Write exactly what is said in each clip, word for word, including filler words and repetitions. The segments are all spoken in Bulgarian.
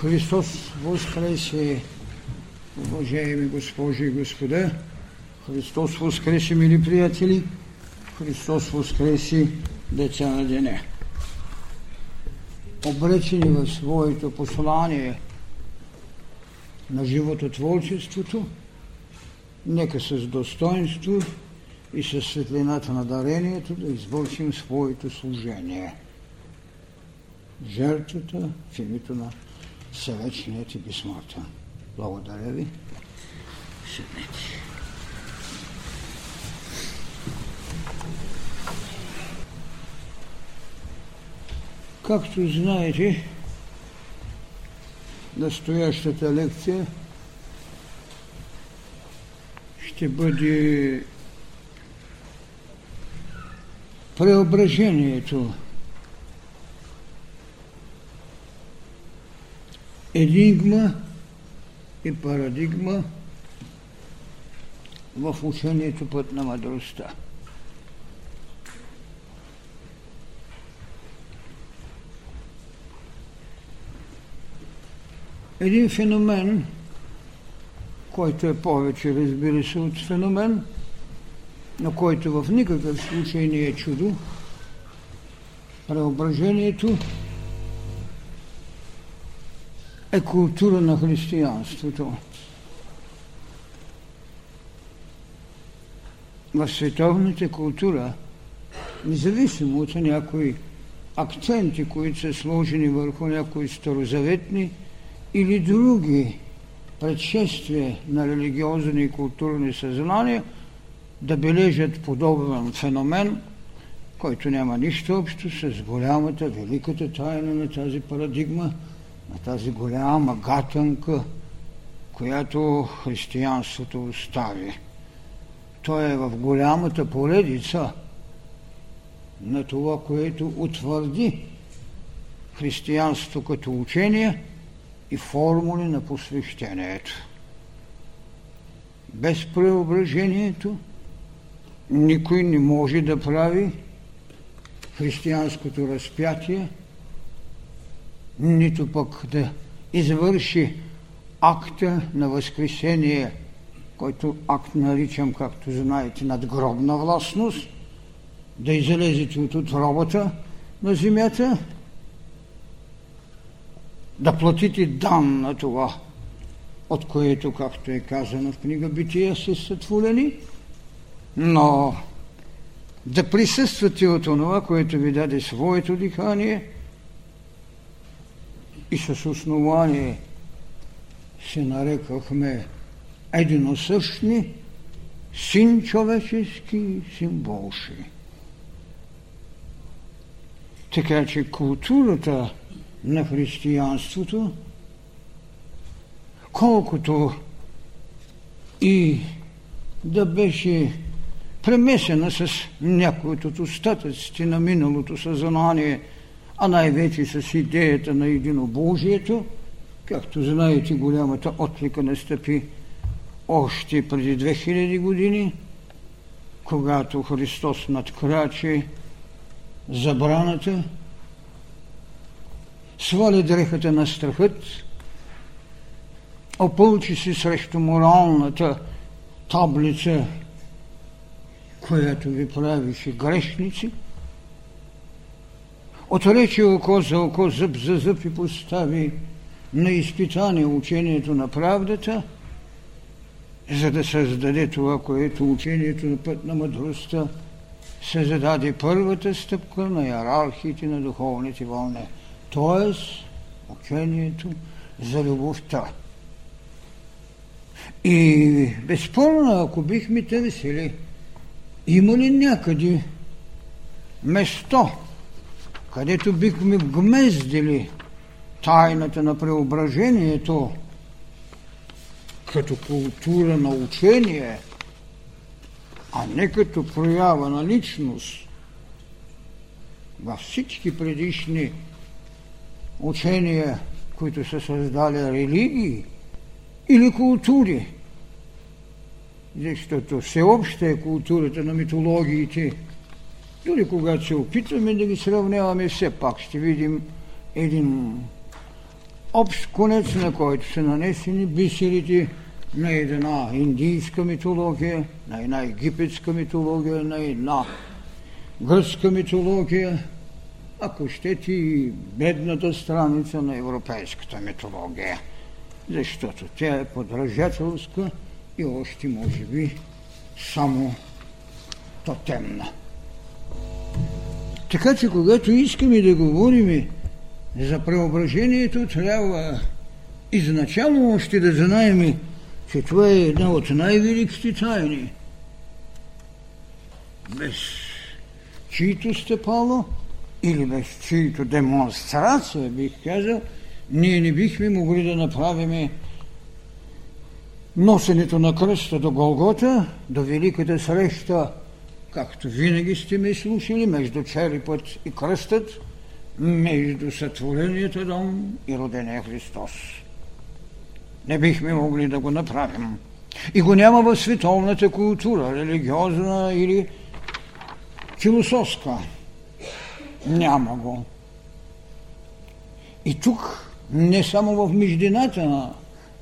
Христос воскресе, уважаеми госпожи и господа! Христос воскресе, мили приятели! Христос воскресе, деца на деня! Облечени в своето послание на живототворчеството, нека с достоинство и със светлината на дарението да извършим своето служение. Жертвата в името на Съвечният и Безсмъртен. Благодаря ви. Седнете. Както знаете, настоящата лекция ще бъде преображението. Енигма и парадигма в учението път на мъдростта. Един феномен, който е повече, разбира се, от феномен, но който в никакъв случай не е чудо, преображението е култура на християнството. В световната култура, независимо от някои акценти, които са сложени върху някои старозаветни или други предшествия на религиозни и културни съзнания, да бележат подобен феномен, който няма нищо общо с голямата, великата тайна на тази парадигма, на тази голяма гатанка, която християнството остави. Той е в голямата поредица на това, което утвърди християнството като учение и формули на посвещението. Без преображението никой не може да прави християнското разпятие, нито пък да извърши акта на възкресение, който акт наричам, както знаете, надгробна властност, да излезете от утробата на земята, да платите дан на това, от което, както е казано в книга Битие, сте сътворени, но да присъствате от онова, което ви даде своето дихание и с основание се нарекахме единосъщни, син човечески, син Божий. Така че културата на християнството, колкото и да беше премесена с някои от остатъците на миналото съзнание, а най-вече с идеята на единобожието, както знаете, голямата отлика настъпи още преди две хиляди години, когато Христос надкрачи забраната, свали дрехата на страхът, опълчи се срещу моралната таблица, която ви правише грешници, отрече око за око, зъб за зъб и постави на изпитание учението на правдата, за да създаде това, което учението на път на мъдростта се зададе първата стъпка на йерархиите на духовните вълни. Тоест, учението за любовта. И безспорно, ако бихме търсили, има ли някъде место, където бихме вгмездили тайната на преображението като култура на учение, а не като проява на личност. Във всички предишни учения, които са създали религии или култури, защото всеобща е културата на митологиите. Дори когато се опитваме да ги сравняваме, все пак ще видим един общ конец, на който са нанесени бисерите на една индийска митология, на една египетска митология, на една гръцка митология, ако щете и бедната страница на европейската митология, защото тя е подражателска и още може би само тотемна. Така че когато искаме да говорим за преображението, трябва изначално още да знаем, че това е една от най-великите тайни, без чието стъпало или без чието демонстрация, бих казал, ние не бихме могли да направим носенето на кръста до Голгота, до великата среща, както винаги сте ме слушали, между черепът и кръстът, между сътвореният Адам и родения Христос. Не бихме могли да го направим. И го няма в световната култура, религиозна или философска. Няма го. И тук, не само в междината на,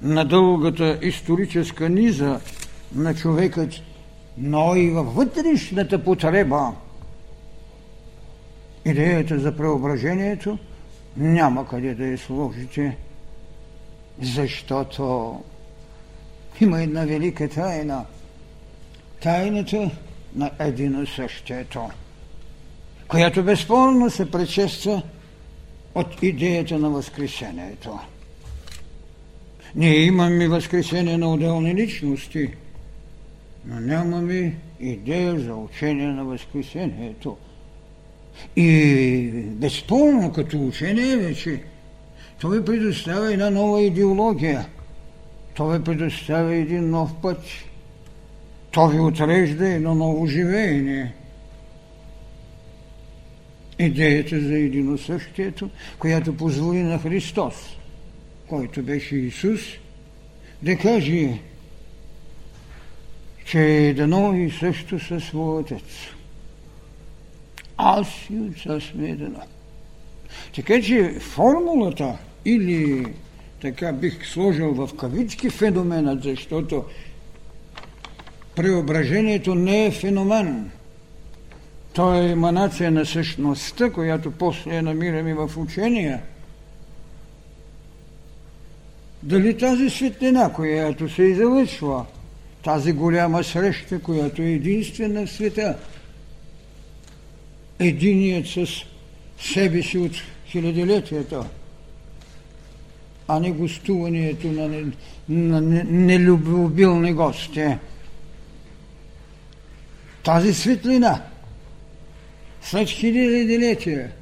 на дългата историческа низа на човекът, но и във вътрешната потреба, идеята за преображението няма къде да я сложите, защото има една велика тайна. Тайната на едино същето, която безспорно се предшества от идеята на възкресението. Ние имаме възкресение на отделни личности, но нямаме идея за учение на възкресението. И безспорно като учение вече то ви предоставя една нова идеология, то ви предоставя един нов път, то ви отрежда едно ново живеене. Идеята за единосъщието, която позволи на Христос, който беше Исус, да каже, че е едно и също със своя Отец. Аз и Отца сме едно. Така че формулата, или така бих сложил в кавички феноменът, защото преображението не е феномен. То е еманация на същността, която после я намираме в учения. Дали тази светлина, която се излъчва, тази голяма среща, която е единствена в света, единият с себе си от хилядолетията, а не гостуването на, на нелюбовилни гости. Тази светлина след хилядолетия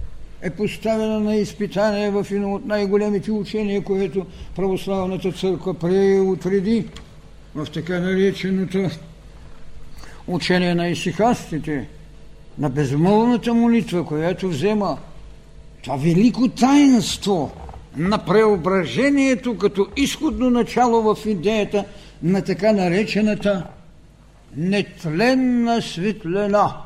е поставена на изпитание в едно от най-големите учения, което православната църква преотреди в така нареченото учение на исихастите, на безмълвната молитва, която взема това велико таинство на преображението като изходно начало в идеята на така наречената нетленна светлина.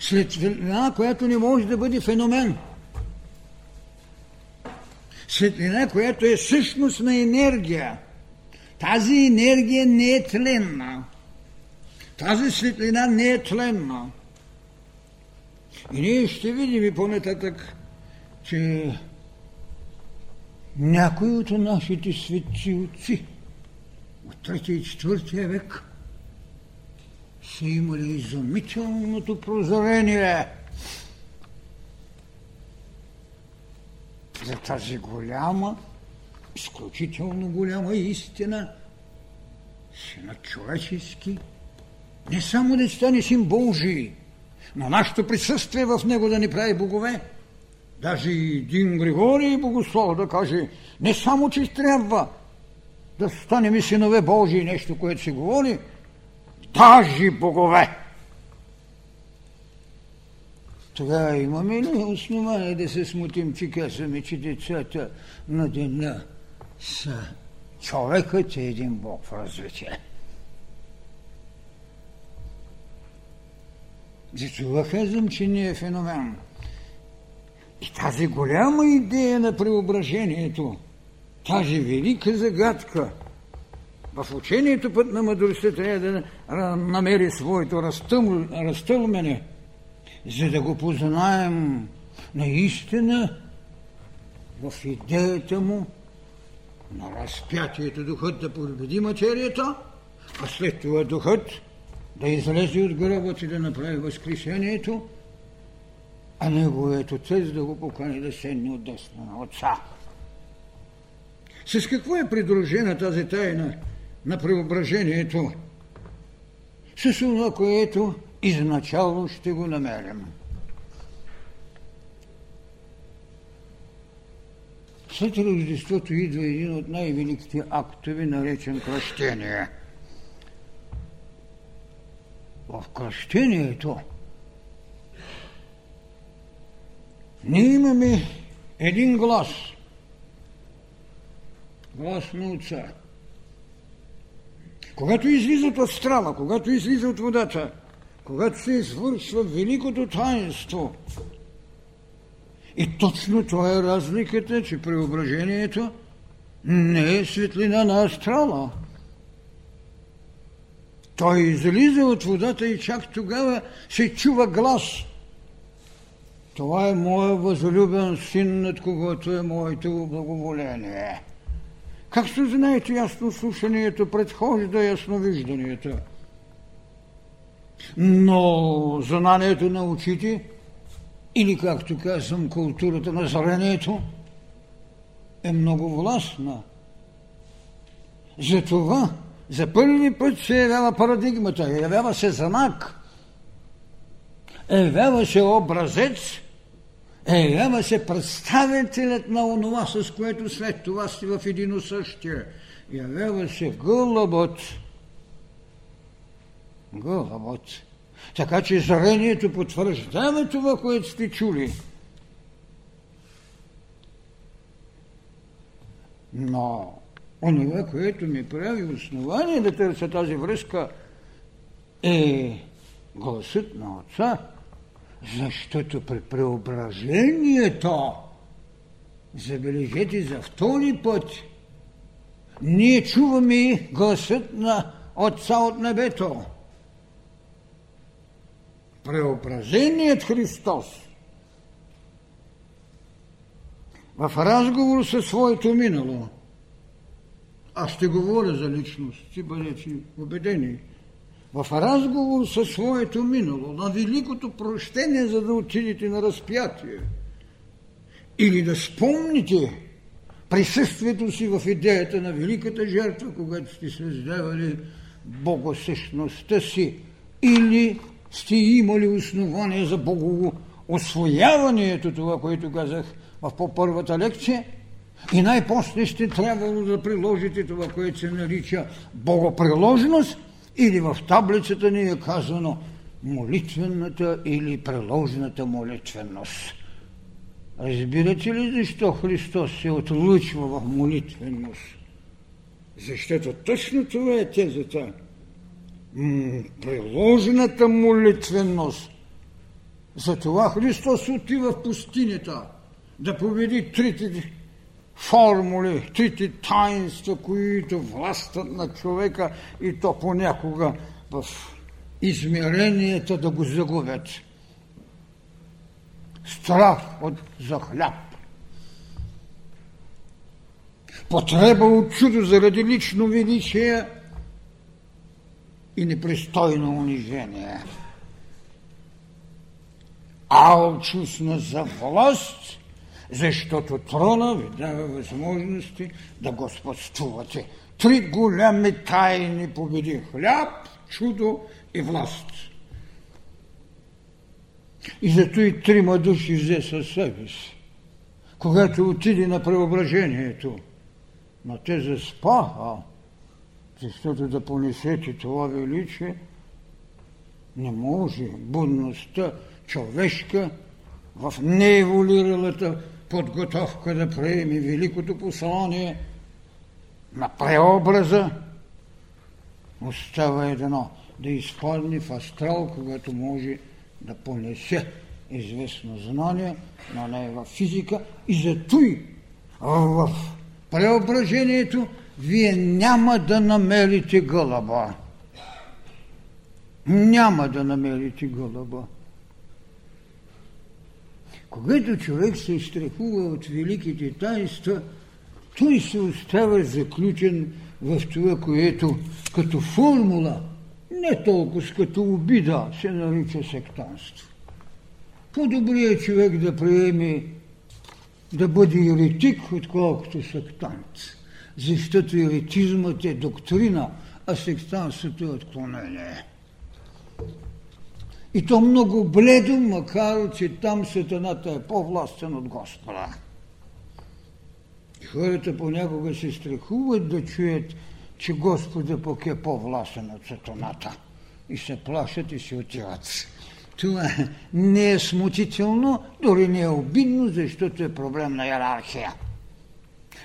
Светлина, която не може да бъде феномен. Светлина, която е същност на енергия. Тази енергия не е тленна. Тази светлина не е тленна. И ние ще видим и по-нататък, че някои от нашите светци отци от третия и четвъртия век са имали изумителното прозрение за тази голяма, изключително голяма истина, синът човечески, не само да стане син Божий, но нашето присъствие в него да ни прави богове. Даже и един Григорий Богослов да каже, не само, че трябва да станем синове Божии, нещо, което се говори, даже богове. Тогава имаме ли основание да се смутим, че казваме, че децата на деня са човекът и един бог в развитие? Затова казвам, че не е феномен. И тази голяма идея на преображението, тази велика загадка, в учението път на мъдростта трябва да намери своето разтъм, разтълмене, за да го познаем наистина в идеята му на разпятието, духът да победи материята, а след това духът да излезе от гроба и да направи възкресението, а неговият отец да го покани да седне от дясно на отца. С какво е придружена тази тайна на преображението? С това, което изначално ще го намерим. След Рождеството идва един от най-великите актове, наречен кръщение. В кръщението ние имаме един глас. Глас на отца. Когато излизат от страва, когато излиза от водата, когато се извършва великото таинство, и точно това е разликата, че преображението не е светлина на астрала. Той излиза от водата и чак тогава се чува глас. Това е моят възлюбен син, над когото е моето благоволение. Както знаете, яснослушанието предхожда ясновиждането. Но знанието на очите, или както казвам, културата на зрението, е много властна. Затова за първи път се явява парадигмата, явява се знак, явява се образец, явява се представителят на онова, с което след това сте в едино същие. Явява се гълъбът. Гълъбът. Така че зрението потвърждава това, което сте чули. Но онова, което ми прави основание да търся тази връзка, е гласът на отца. Защото при преображението, забележете за втори път, ние чуваме гласът на отца от небето. Преобразеният Христос в разговор със своето минало. Аз ще говоря за личности, бъдете убедени. В разговор със своето минало, на великото прощение, за да отидете на разпятие или да спомните присъствието си в идеята на великата жертва, когато сте създавали богосъщността си или сте имали основание за богоосвояването, това, което казах в по-първата лекция, и най-после ще трябвало да приложите това, което се нарича богоприложност, или в таблицата ни е казано молитвената или приложната молитвеност. Разбирате ли защо Христос се отлучва в молитвеност? Защото точно това е тезата. Приложената молитвеност. Затова Христос отива в пустинята да победи трите формули, трите таинства, които властват на човека, и то понякога в измеренията да го загубят. Страх от за хляб. Потреба от чудо заради лично величие и непристойно унижение. Алчност за власт, защото трона ви дава възможности да господствувате. Три голями тайни победи: хляб, чудо и власт. И зато и трима души взе със себе си, когато отиде на преображението. Но те заспаха, защото да понесете това величие не може. Будността човешка в нееволиралата подготовка да приеме великото послание на преобраза остава едно — да изпадне в астрал, когато може да понесе известно знание, но не в физика. И затуй в преображението вие няма да намерите гълъба. Няма да намерите гълъба. Когато човек се изстрахува от великите тайнства, той се остава заключен в това, което като формула, не толкова като обида, се нарича сектанство. По-добре е човек да приеме да бъде еретик, отколкото сектант. Защото еретизмът е доктрина, а сектанството е отклонение. И то много бледо, макар че там сатаната е по-властен от Господа. И хората понякога се страхуват да чуят, че Господа пък е по-властен от сатаната. И се плашат и се отиват. Това не е смутително, дори не е обидно, защото е проблем на иерархия.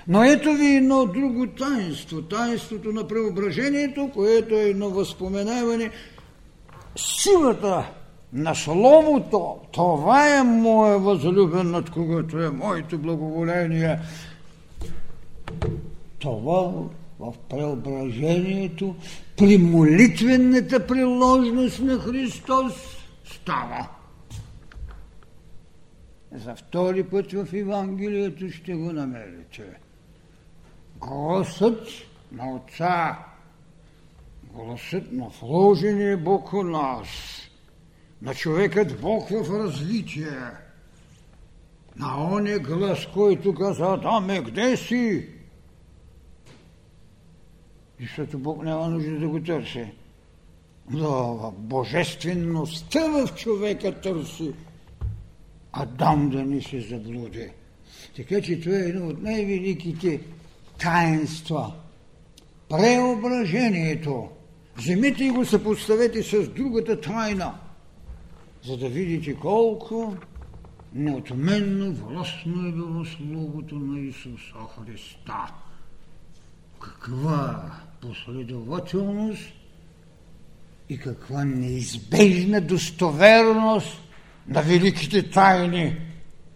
Но ето ви едно друго таинство, таинството на преображението, което е едно възпоменаване. Силата на Словото, това е моя възлюбен, над когото е моето благоволение. Това в преображението, при молитвената приложност на Христос става. За втори път в Евангелието ще го намерите. Гласът на Отца, гласът на вложения Бог у нас, на човекът Бог в развитие, на оня глас, който каза: Адаме, къде си? Защото Бог няма нужда да го търси. Но божествеността в човека търси Адам да не се заблуди. Така че това е едно от най-великите таинства. Преображението. Вземете и го съпоставете с другата тайна, за да видите колко неотменно властно е било Словото на Исуса Христа. Каква последователност и каква неизбежна достоверност на великите тайни.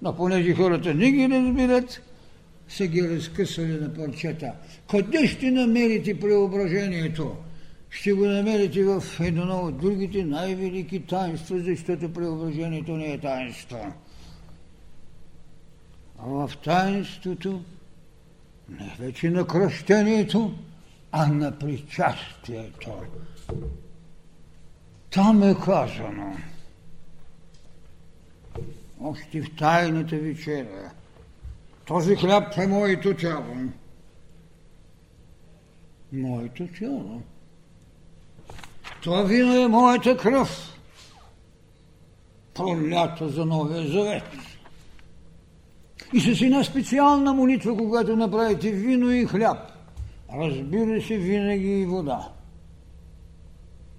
Но понеже хората не ги разбират, са ги разкъсали на парчета. Къде ще намерите преображението? Ще го намерите в едно от другите най-велики таинства, защото преображението не е таинство. А в таинството не вече на кръщението, а на причастието. Там е казано, още в тайната вечеря: този хляб е моето тяло. Моето тяло. Това вино е моята кръв, пролята за Новия Завет. И с една специална молитва, когато направите вино и хляб, разбира се, винаги и вода.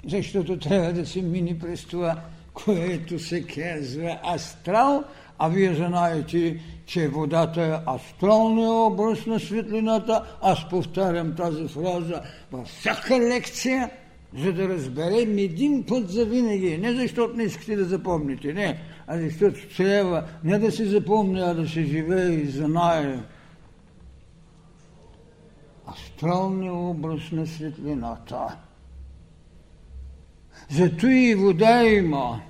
Защото трябва да се мини през това, което се казва астрал, а вие знаете, че водата е астралния образ на светлината. Аз повтарям тази фраза във всяка лекция, за да разберем един път за винаги. Не защото не искате да запомните, не, а защото трябва не да се запомня, а да се живее и знае. Астралния образ на светлината. Зато и вода има.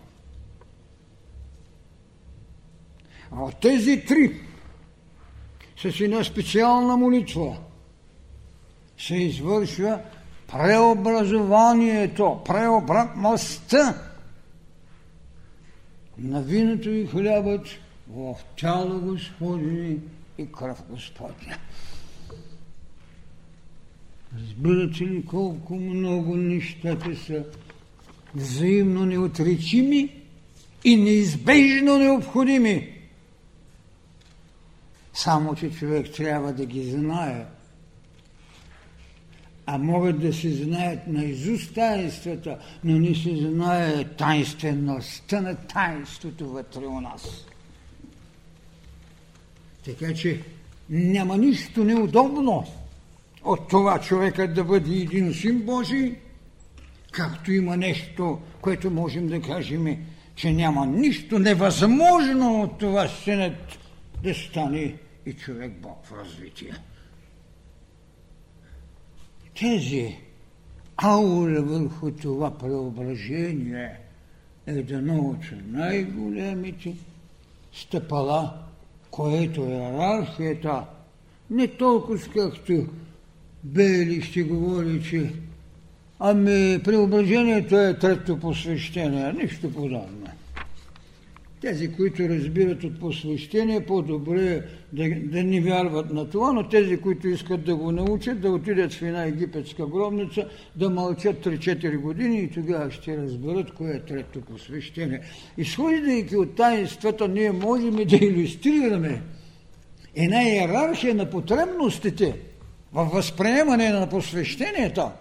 А тези три с една специална молитва се извършва преобразованието, преобратността на виното и хлябът в тяло Господне и кръв Господня. Разбирате ли колко много нещата са взаимно неотречими и неизбежно необходими? Само че човек трябва да ги знае. А могат да се знаят наизуст таинствата, но не се знае таинствеността на таинството вътре у нас. Така че няма нищо неудобно от това човекът да бъде един син Божий, както има нещо, което можем да кажем, че няма нищо невъзможно от това синът да стане и човек-бог в развитие. Тези аура върху това преображение е едно от най-големите стъпала, което иерархията не толкова както Бейли ще говори, че ами преображението е трето посвещение, нищо подобно. Тези, които разбират от посвещение, по-добре да, да не вярват на това, но тези, които искат да го научат, да отидат в една египетска гробница, да мълчат три-четири години и тогава ще разберат кое е трето посвещение. Изхождайки от таинствата, ние можем да илюстрираме една иерархия на потребностите във възприемане на посвещенията,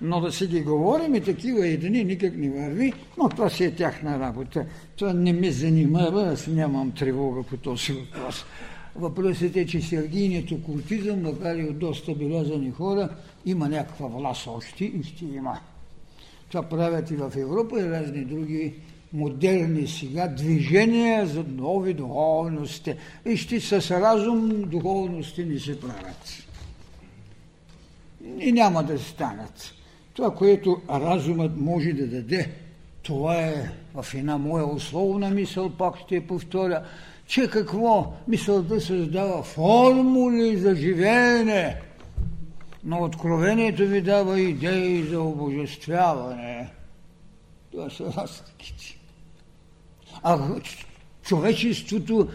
но да си ги говорим и такива едни никак не върви, но това си е тяхна работа. Това не ме занимава, аз нямам тревога по този въпрос. Въпросът е, че сергийният окултизъм, макар и от доста белязани хора, има някаква власт още и ще има. Това правят и в Европа и разни други модерни сега движения за нови духовности. И ще с разум духовности не се правят. И няма да станат. Това, което разумът може да даде, това е в една моя условна мисъл, пак ще я повторя, че какво мисълта създава формули за живеене, но откровението ви дава идеи за обожествяване. Това са разликите. А човечеството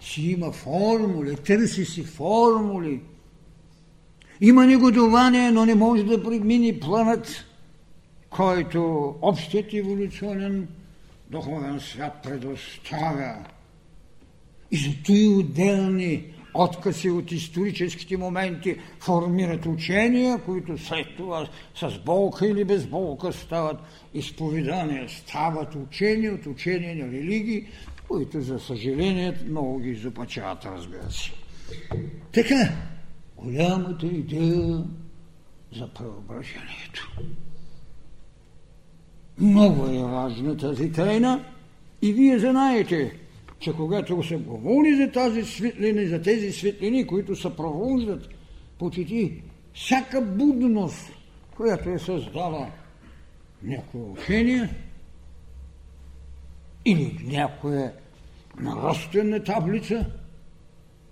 си има формули, търси си формули. Има негодование, но не може да премини планът, който общият еволюционен духовен свят предоставя. И зато и отделни откъси от историческите моменти формират учения, които след това с болка или без болка стават изповедания, стават учения от учения на религии, които, за съжаление, много ги запачават, разбира се. Така, голямата идея за преображението. Много е важна тази тайна и вие знаете, че когато се говори за тази светлини, за тези светлини, които съпровождат почти всяка будност, която е създала някое учение или някоя наръстена таблица,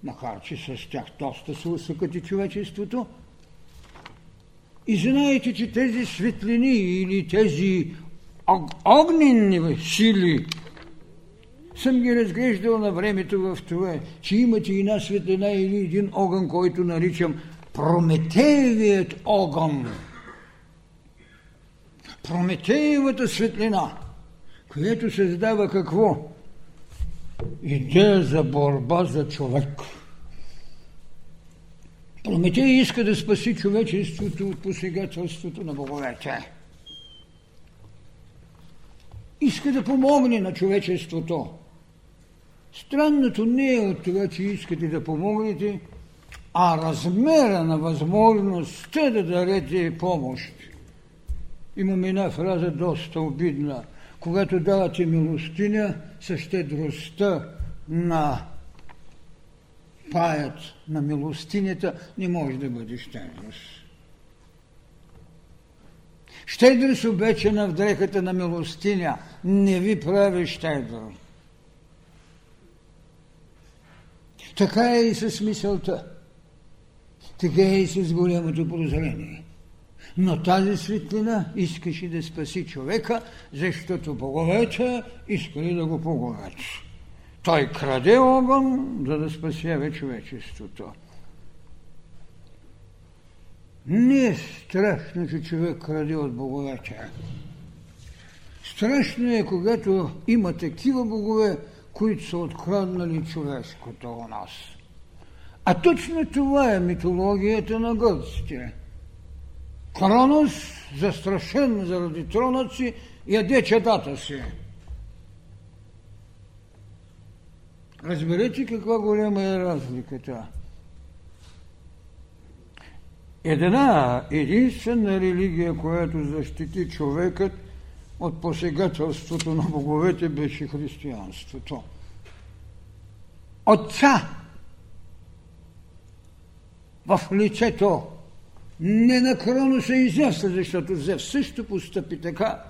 макар че с тях доста се усъкати човечеството. И знаете, че тези светлини или тези огнени сили съм ги разглеждал на времето в това, че имате една светлина или един огън, който наричам Прометеевият огън. Прометеевата светлина, която създава какво? Идея за борба за човек. Прометей иска да спаси човечеството от посегателството на боговете. Иска да помогне на човечеството. Странното не е от това, че искате да помогнете, а размера на възможността да дадете помощ. Имам една фраза доста обидна. Когато давате милостиня със щедростта на паят на милостинята, не може да бъде щедрост. Щедрост обечена в дрехата на милостиня не ви прави щедро. Така е и с мисълта. Така е и с голямото прозрение. Но тази светлина искаше да спаси човека, защото боговете искали да го погубят. Той краде огън, за да спасява човечеството. Не е страшно, че човек краде от боговете. Страшно е, когато има такива богове, които са откраднали човешкото у нас. А точно това е митологията на гърците. Кронос, застрашен заради трона си, яде чадата си. Разберете каква голяма е разликата. Една единствена религия, която защити човекът от посегателството на боговете беше християнството. Отца в лицето ненакръно се изнесе, защото Зев също постъпи така,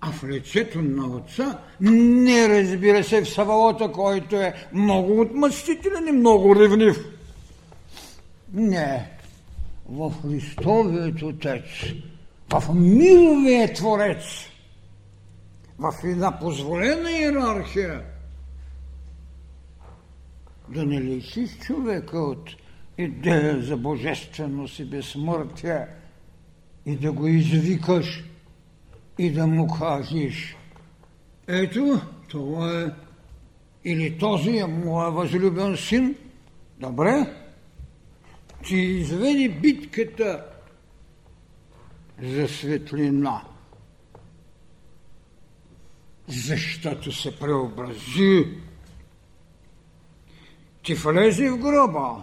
а в лицето на отца, не разбира се, в Савалота, който е много отмъстителен и много ревнив. Не, в Христовият Отец, в миловият Творец, в една позволена иерархия, да не лишиш човека от идея за божественост и безсмъртие и да го извикаш и да му кажеш: ето, това е, или този е моя възлюбен син, добре, ти изведи битката за светлина, защото се преобрази, ти влезе в гроба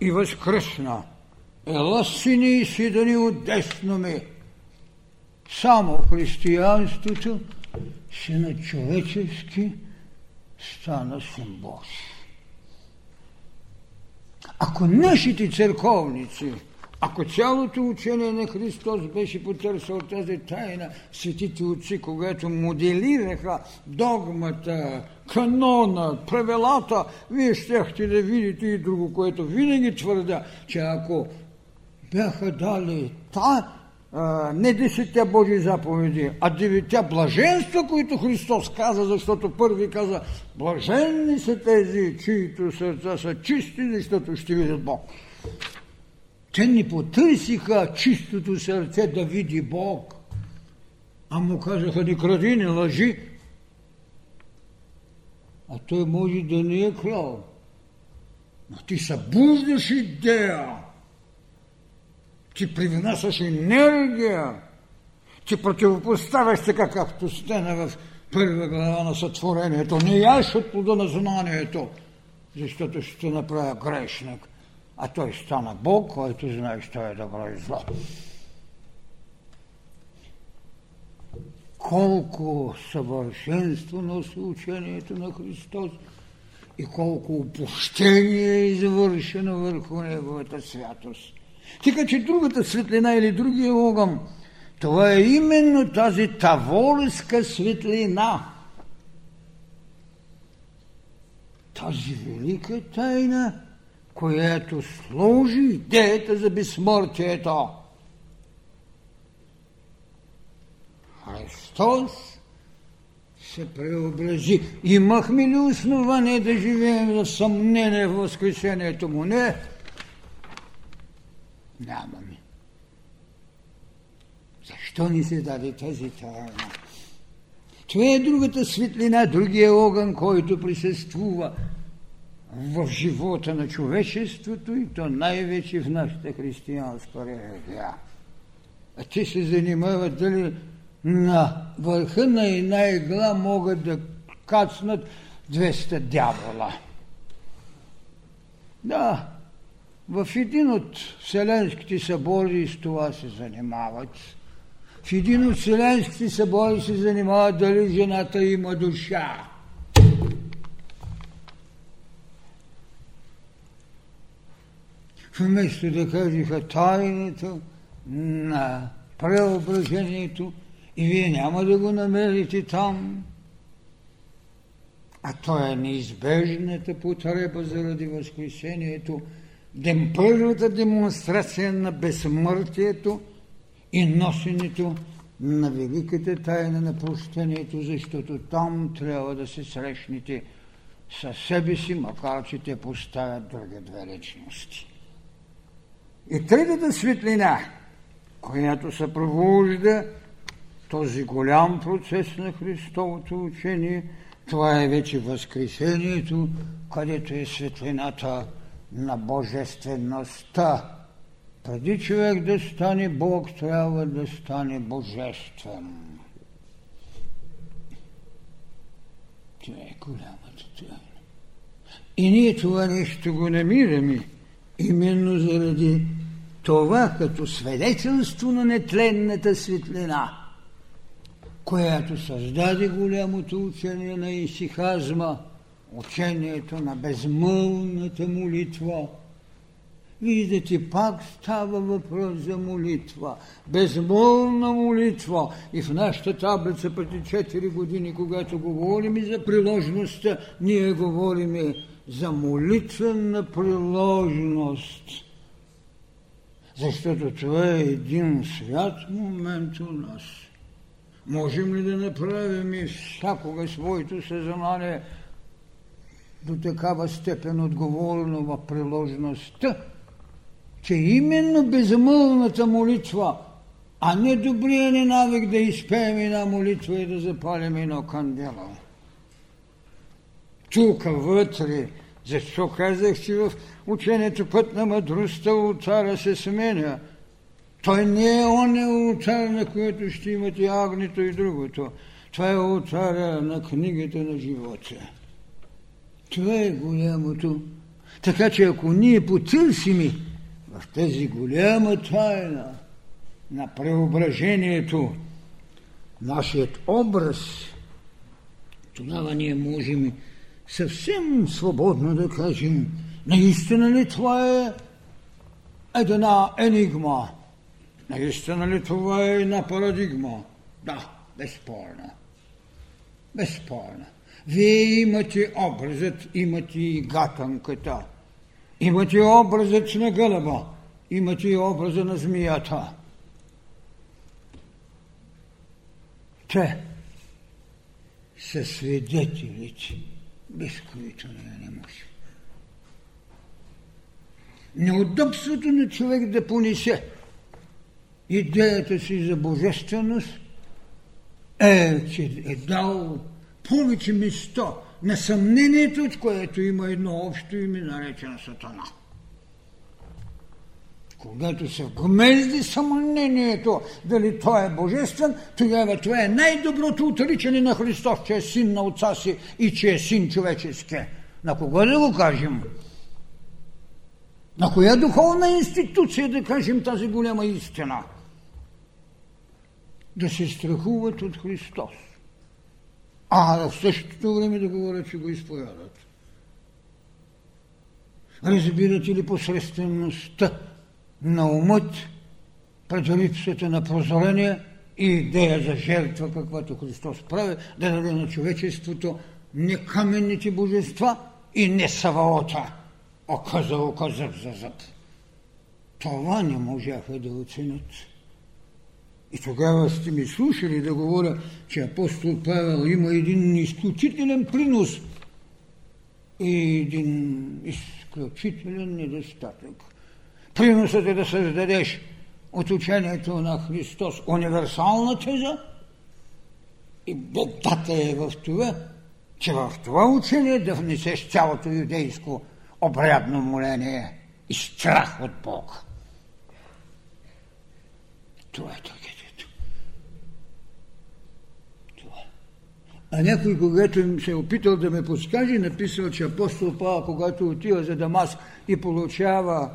и възкръсна. Ела, сини и сидани отдесно ми. Само християнството сина човечески стана син Божи. Ако нашите църковници, ако цялото учение на Христос беше потърсил тази тайна, светите отци, когато моделираха догмата, канона, правилата, вие щяхте да видите и друго, което винаги твърда, че ако бяха дали та, а, не десетте Божи заповеди, а девете блаженства, които Христос каза, защото първи каза: блаженни са тези, чието сърца са чисти, защото ще видят Бог. Те не потърсиха чистото сърце да види Бог, а му казаха: не кради, не лъжи. А той може да не е крал. Но ти събуждаш идея, ти привнасяш енергия, ти противопоставяш така, както стена в първа глава на сътворението. Не яш от плода на знанието, защото ще направя грешник. А той стана Бог, който знае, що е добро и зло. Колко съвършенство носи учението на Христос и колко опущение е извършено върху неговата святост. Така че другата светлина или другия огън, това е именно тази таворска светлина. Тази велика тайна, която служи идеята за безсмъртието. Христос се преобрази. Имахме ли основание да живеем в съмнение в възкресението му? Не. Нямаме. Защо ни се даде тази тайна? Това е другата светлина, другия огън, който присъствува в живота на човечеството и то най-вече в нашата християнска религия. А те се занимават дали на върха на една игла могат да кацнат двеста дявола. Да, в един от вселенските събори с това се занимават. В един от вселенските събори се занимават дали жената има душа. Вместо да кажеха тайната на преображението и вие няма да го намерите там, а то е неизбежната потреба заради възкресението, дем първата демонстрация на безсмъртието и носенето на великата тайна на прощението, защото там трябва да се срещнете със себе си, макар че те поставят други две личности. И третата светлина, която съпровожда този голям процес на Христовото учение, това е вече Възкресението, където е светлината на божествеността. Преди човек да стане Бог, трябва да стане божествен. Това е голямата тайна. И ние това нещо го намираме именно заради това като свидетелство на нетленната светлина. която създаде голямото учение на Исихазма, учението на безмълвната молитва. Виждате, пак става въпрос за молитва. Безмолвна молитва. И в нашата таблица преди четири години, когато говорим и за приложността, ние говорим за молитвена приложност. Защото това е един свят момент у нас. Можем ли да направим и всякога своето съзнание до такава степен отговорно в приложността, че именно безмълвната молитва, а не добрия ни навик да изпеем една молитва и да запалим едно кандела. Тук, вътре, защо казах, че в учението път на мъдростта ултара се сменя. Той не е оня ултар, на който ще имате агнето и другото. Това е ултара на книгата на живота. Това е голямото. Така че ако ние потърсим в тази голяма тайна на преображението нашият образ, тогава ние можем съвсем свободно да кажем, наистина ли това е една енигма? Наистина ли това е една парадигма? Да, безспорно. Безспорно. Вие имате образът, имате и гатанката. Имате образът на гълъба, имате и образът на змията. Те са свидетелите, без които не може. Неудобството на човек да понесе идеята си за божественост е, че е дал повече место на съмнението, от което има едно общо име, наречено Сатана. Когато се вмезди съмнението дали той е божествен, тогава това е най-доброто отричане на Христос, че е син на отца си и че е син човечески. На кого да го кажем? На коя духовна институция да кажем тази голяма истина? Да се страхуват от Христос. А в същото време да говорят, че го изповядат. Разбирате ли посредствеността на умът пред липсата на прозрение и идея за жертва, каквато Христос прави, да даде на човечеството не каменните божества и не саваота, ока за ока, зъб за зъб. Това не можаха да оценят. И тогава сте ми слушали да говоря, че апостол Павел има един изключителен принос и един изключителен недостатък. Приносът е да създадеш от учението на Христос универсална теза и бедата е в това, че в това учение да внесеш цялото юдейско обрядно моление и страх от Бог. Това е така. А някой, когато им се е опитал да ме подскаже, написал, че апостол Павел, когато отива за Дамаск и получава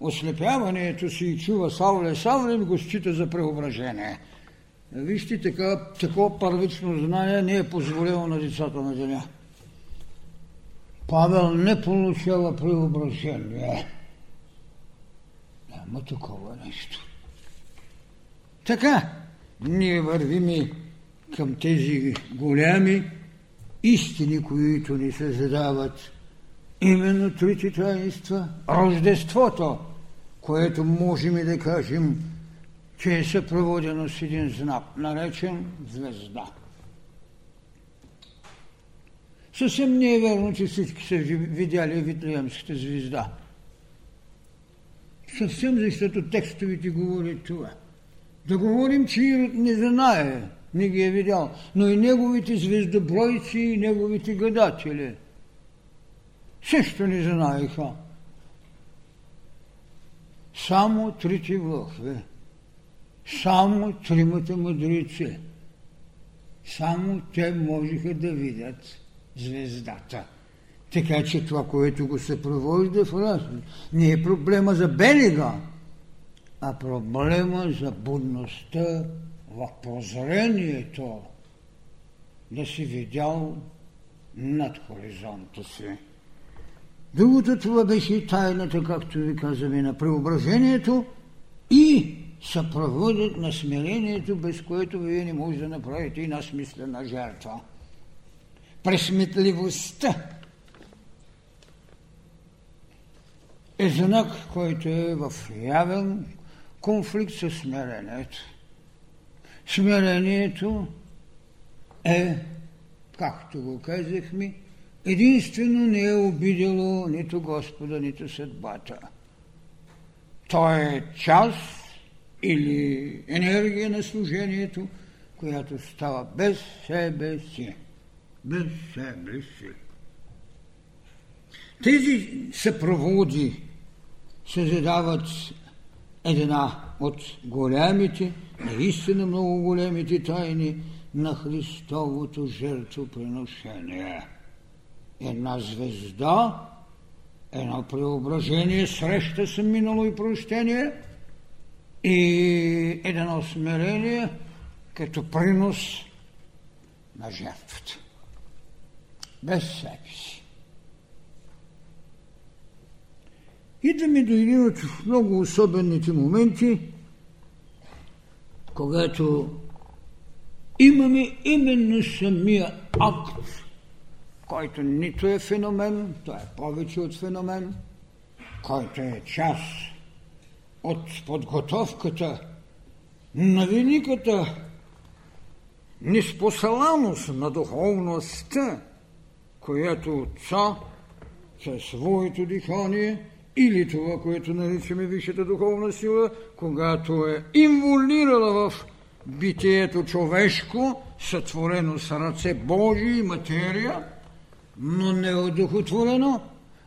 ослепяването си и чува Савле, Савле, го счита за преображение. Вижте, така, такова първично знание не е позволено на децата на земя. Павел не получава преображение. Няма такова нещо. Така, ние вървим и към тези голями истини, които ни се задават. Именно трите таинства, Рождеството, което можем и да кажем, че е съпроводено с един знак, наречен звезда. Съвсем не е верно, че всички са видяли Витлеемската звезда. Съвсем, защото текстовите говорят това. Да говорим, че Ирод не знае, не ги е видял, но и неговите звездобройци и неговите гадатели също не знаеха. Само трите вълхви, само тримата мъдрици, само те можеха да видят звездата. Така че това, което го съпровожда в разум, не е проблема за белега, а проблема за будността в прозрението да си видял над хоризонта си. Другото това беше и тайната, както ви казваме, на преображението и съпроводът на смирението, без което вие не може да направите и на смислена жертва. Пресметливостта е знак, който е в явен конфликт с смирението. Смирението е, както го казахме, единствено не е обидело нито Господа, нито съдбата. То е час или енергия на служението, която става без себе си. Без себе си. Тези съпроводи създават една от голямите, наистина много големите тайни на Христовото жертвоприношение. Една звезда, едно преображение, среща с минало и прощение и едно смирение като принос на жертвата. Без себе си. Идваме до един от много особените моменти, когато имаме именно самия акт, който нито е феномен, той е повече от феномен, който е част от подготовката на великата неспосаланост на духовността, която отца със своето дихание или това, което наричаме висшата духовна сила, когато е инволирала в битието човешко, сътворено с ръце Божии и материя, но не одухотворено,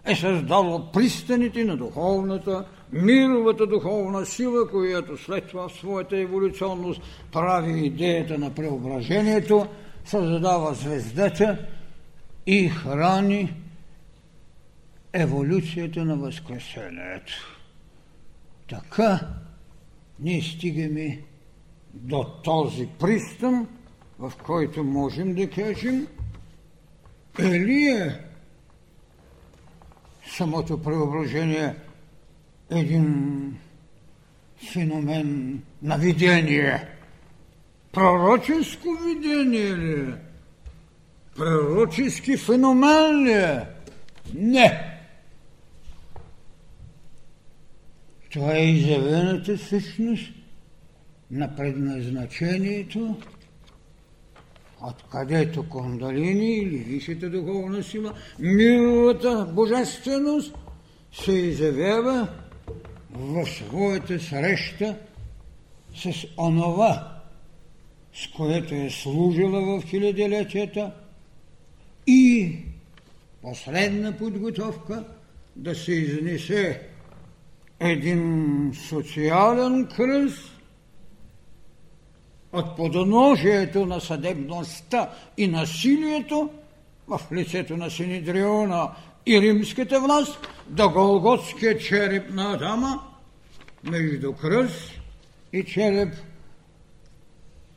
е създало пристаните на духовната, мировата духовна сила, която след това в своята еволюционност прави идеята на преображението, създава звездата и храни еволюцията на възкресението. Така ние стигаме до този пристан, в който можем да кажем, или е самото преображение един феномен на видение? Пророческо видение ли? Пророчески феномен ли? Не! Това е изявената същност на предназначението, откъдето кундалини или висшата духовна сила, мировата божественост се изявява в своята среща с онова, с което е служила в хилядолетията и последна подготовка да се изнесе един социален кръст от подножието на съдебността и насилието в лицето на Синедриона и римската власт до Голготския череп на Адама, между кръст и череп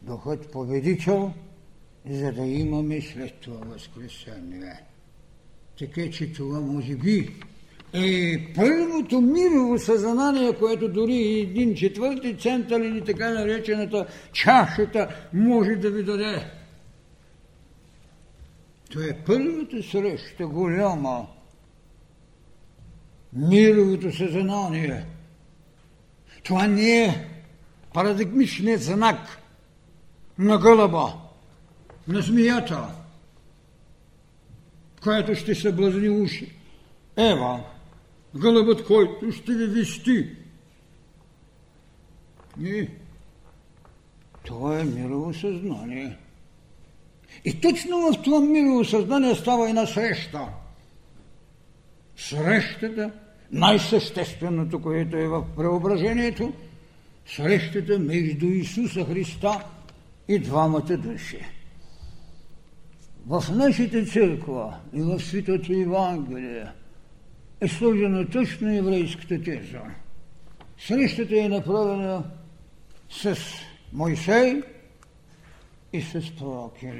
духът победител, за да имаме след това възкресение. Така че това може би е първото мирово съзнание, което дори един четвърти център или така наречената чашата може да ви даде. Това е първата среща, голяма, мировото съзнание. Това не е парадигмичният знак на гълъба, на змията, която ще съблазни уши. Ева, гълъбът, който ще ви вести. И това е мирово съзнание. И точно в това мирово съзнание става една среща. Срещата, най-същественото, което е в преображението, срещата между Исуса Христа и двамата души. В нашата църква и в Светото Евангелие е сложена точно еврейската теза. Срещата е направена с Мойсей и с пророки.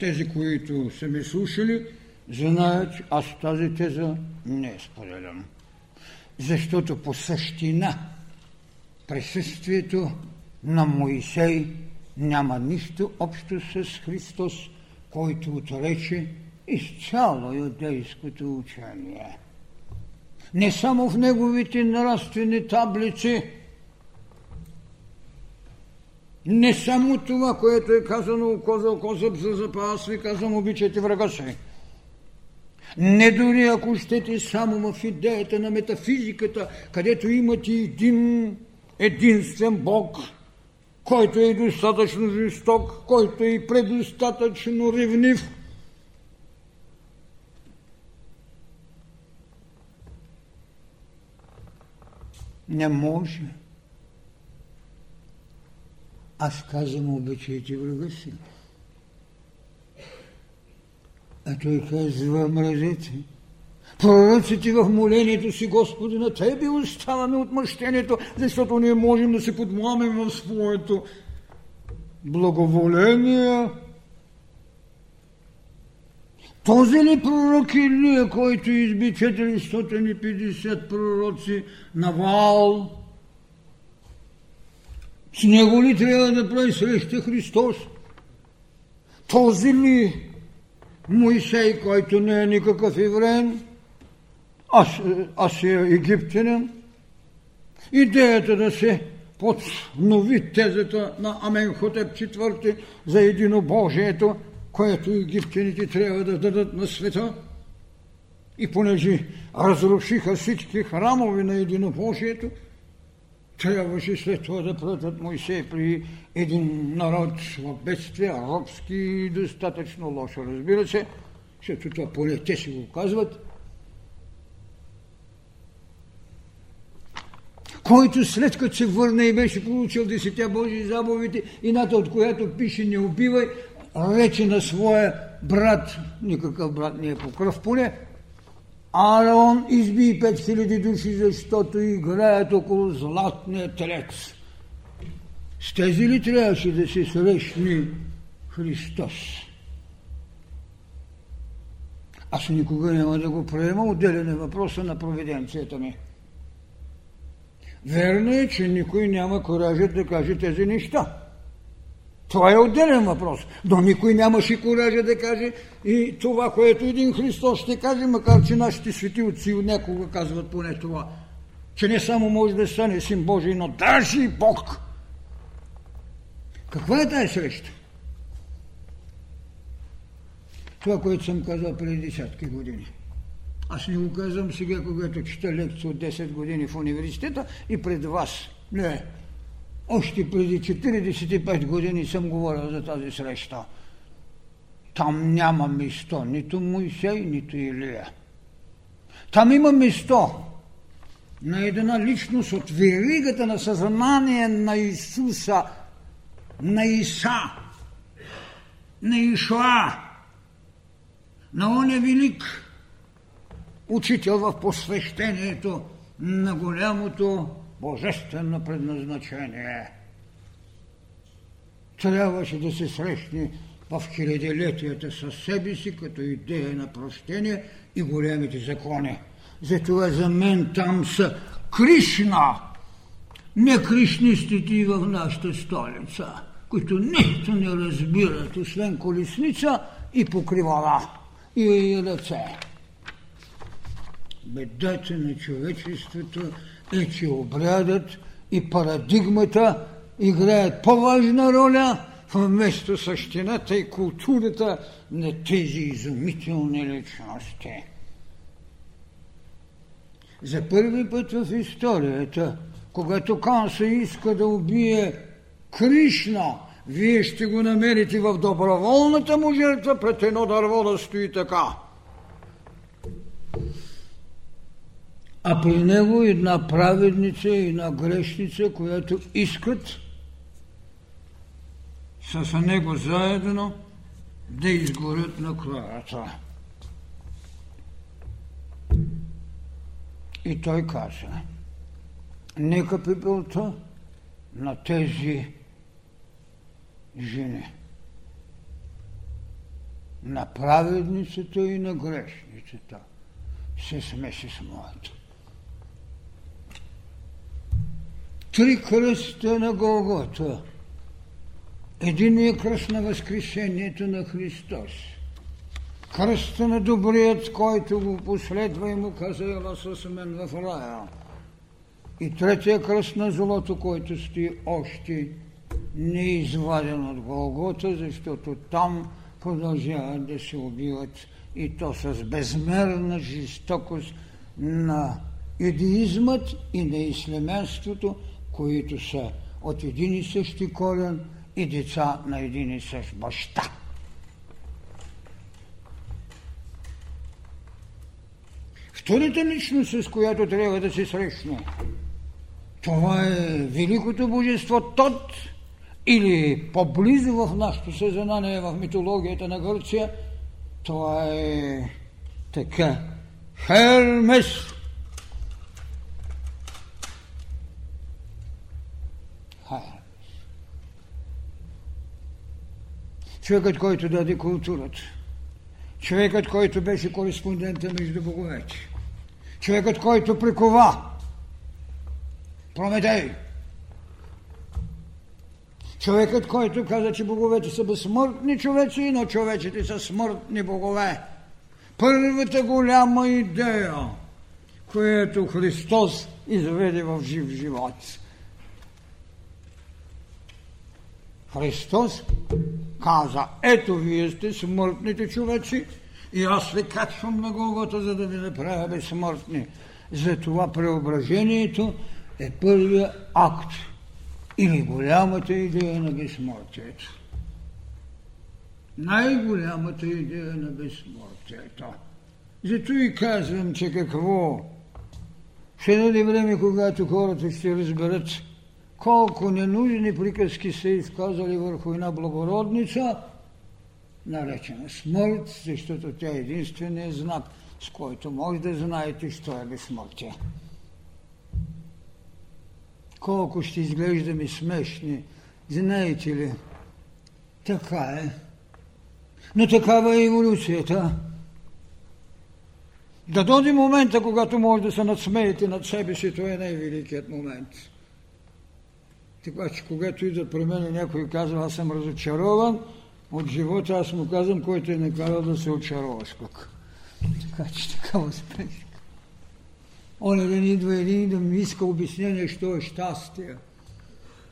Тези, които са ми слушали, знаят, аз тази теза не споделям. Защото по същина присъствието на Моисей няма нищо общо с Христос, който отрече изцяло юдейското учение. Не само в неговите нравствени таблици, не само това, което е казано око за око, зъб за зъб, аз ви казвам, обичайте врага си. Не дори ако щете само в идеята на метафизиката, където имате един единствен Бог, който е достатъчно жесток, който е и предостатъчно ревнив. Не може. Аз казвам, обичайте врага си. А той казва, мразете. Пророците в молението си, Господи, на Тебе оставаме отмъщението, защото ние можем да се подмамим в своето благоволение. Този ли пророк Илия, който изби четиристотин и петдесет пророци на вал? С него ли трябва да прави среща Христос? Този ли Моисей, който не е никакъв евреин, аз, аз е египтянин? Идеята да се поднови тезата на Аменхотеп четвърти за единобожието, което египтяните трябва да дадат на света. И понеже разрушиха всички храмове на единобожието, трябваше след това да пратят Моисей при един народ в бедствие, робски и достатъчно лошо, разбира се, защото това поне те си го казват, който след като се върна и беше получил десетте Божии заповеди, едната от която пише не убивай, рече на своя брат, никакъв брат не е по кръв поне, Аарон изби пет хиляди души, защото играят около златния телец. С тези ли трябваше да се срещне Христос? Аз никога няма да го приема, отделен е въпроса на провиденцията ми. Верно е, че никой няма куражът да каже тези неща. Това е отделен въпрос, но никой нямаше куража да каже и това, което един Христос ще каже, макар че нашите свети отци някога казват поне това, че не само може да стане Син Божий, но даже и Бог. Каква е тая среща? Това, което съм казал преди десятки години. Аз не го казвам сега, когато чета лекция от десет години в университета и пред вас. Не. Още преди четиридесет и пет години съм говорил за тази среща. Там няма место, нито Моисей, нито Илия. Там има место на една личност от веригата на съзнание на Исуса, на Иса, на Ишуа, на оня велик учител в посвещението на голямото божествено предназначение. Трябваше да се срещне в хилядолетията със себе си, като идея на прощение и големите закони. Затова за мен там са Кришна, не кришнистите в нашата столица, които нищо не разбират, освен колесница и покривала, и ръце. Бедата на човечеството е, че обрядът и парадигмата играят по-важна роля вместо същината и културата на тези изумителни личности. За първи път в историята, когато Канса иска да убие Кришна, вие ще го намерите в доброволната му жертва пред едно дърво да стои така. А при него една праведница и една грешница, която искат с него заедно да изгорят на кръста. И той каза, нека пепелта на тези жени, на праведницата и на грешницата се смеси с моята. Три кръста на Голгота. Единият кръст на възкресението на Христос. Кръста на добрият, който го последва и му каза: ела с мен в рая. И третия кръст на злото, който стои още не е изваден от Голгота, защото там продължават да се убиват, и то с безмерна жестокост, на идеизмът и на ислямянството, които са от един и същи корен и деца на един и същ баща. Втората личност, с която трябва да се срещне, това е великото божество Тот, или по-близо в нашето съзнание, в митологията на Гърция, това е така Хермес. Хермес. Човекът, който даде културата, човекът, който беше кореспондента между боговете, човекът, който прикова Прометей, човекът, който каза, че боговете са безсмъртни човеци, но човечите са смъртни богове. Първата голяма идея, която Христос изведе в жив живот. Христос каза: ето вие сте смъртните човеци и аз ви качвам на Голгота, за да ви направя безсмъртни. Затова преображението е първият акт или голямата идея на безсмъртието. Най-голямата идея на безсмъртието. Зато и казвам, че какво? Ще дойде време, когато хората ще разберат колко ненужни приказки са изказали върху една благородница, наречена смърт, защото тя е единственият знак, с който може да знаете, що е безсмъртие. Колко ще изглеждаме смешни, знаете ли? Така е. Но такава е еволюцията. Да дойде момента, когато може да се надсмеете над себе си, това е най-великият момент. Така че, когато идват при мен, някой казва: аз съм разочарован от живота, аз му казвам: който е накарал да се очароваш пък. Така че, така възпреща. Оня да ни идва един и да ми иска обяснение, що е щастие.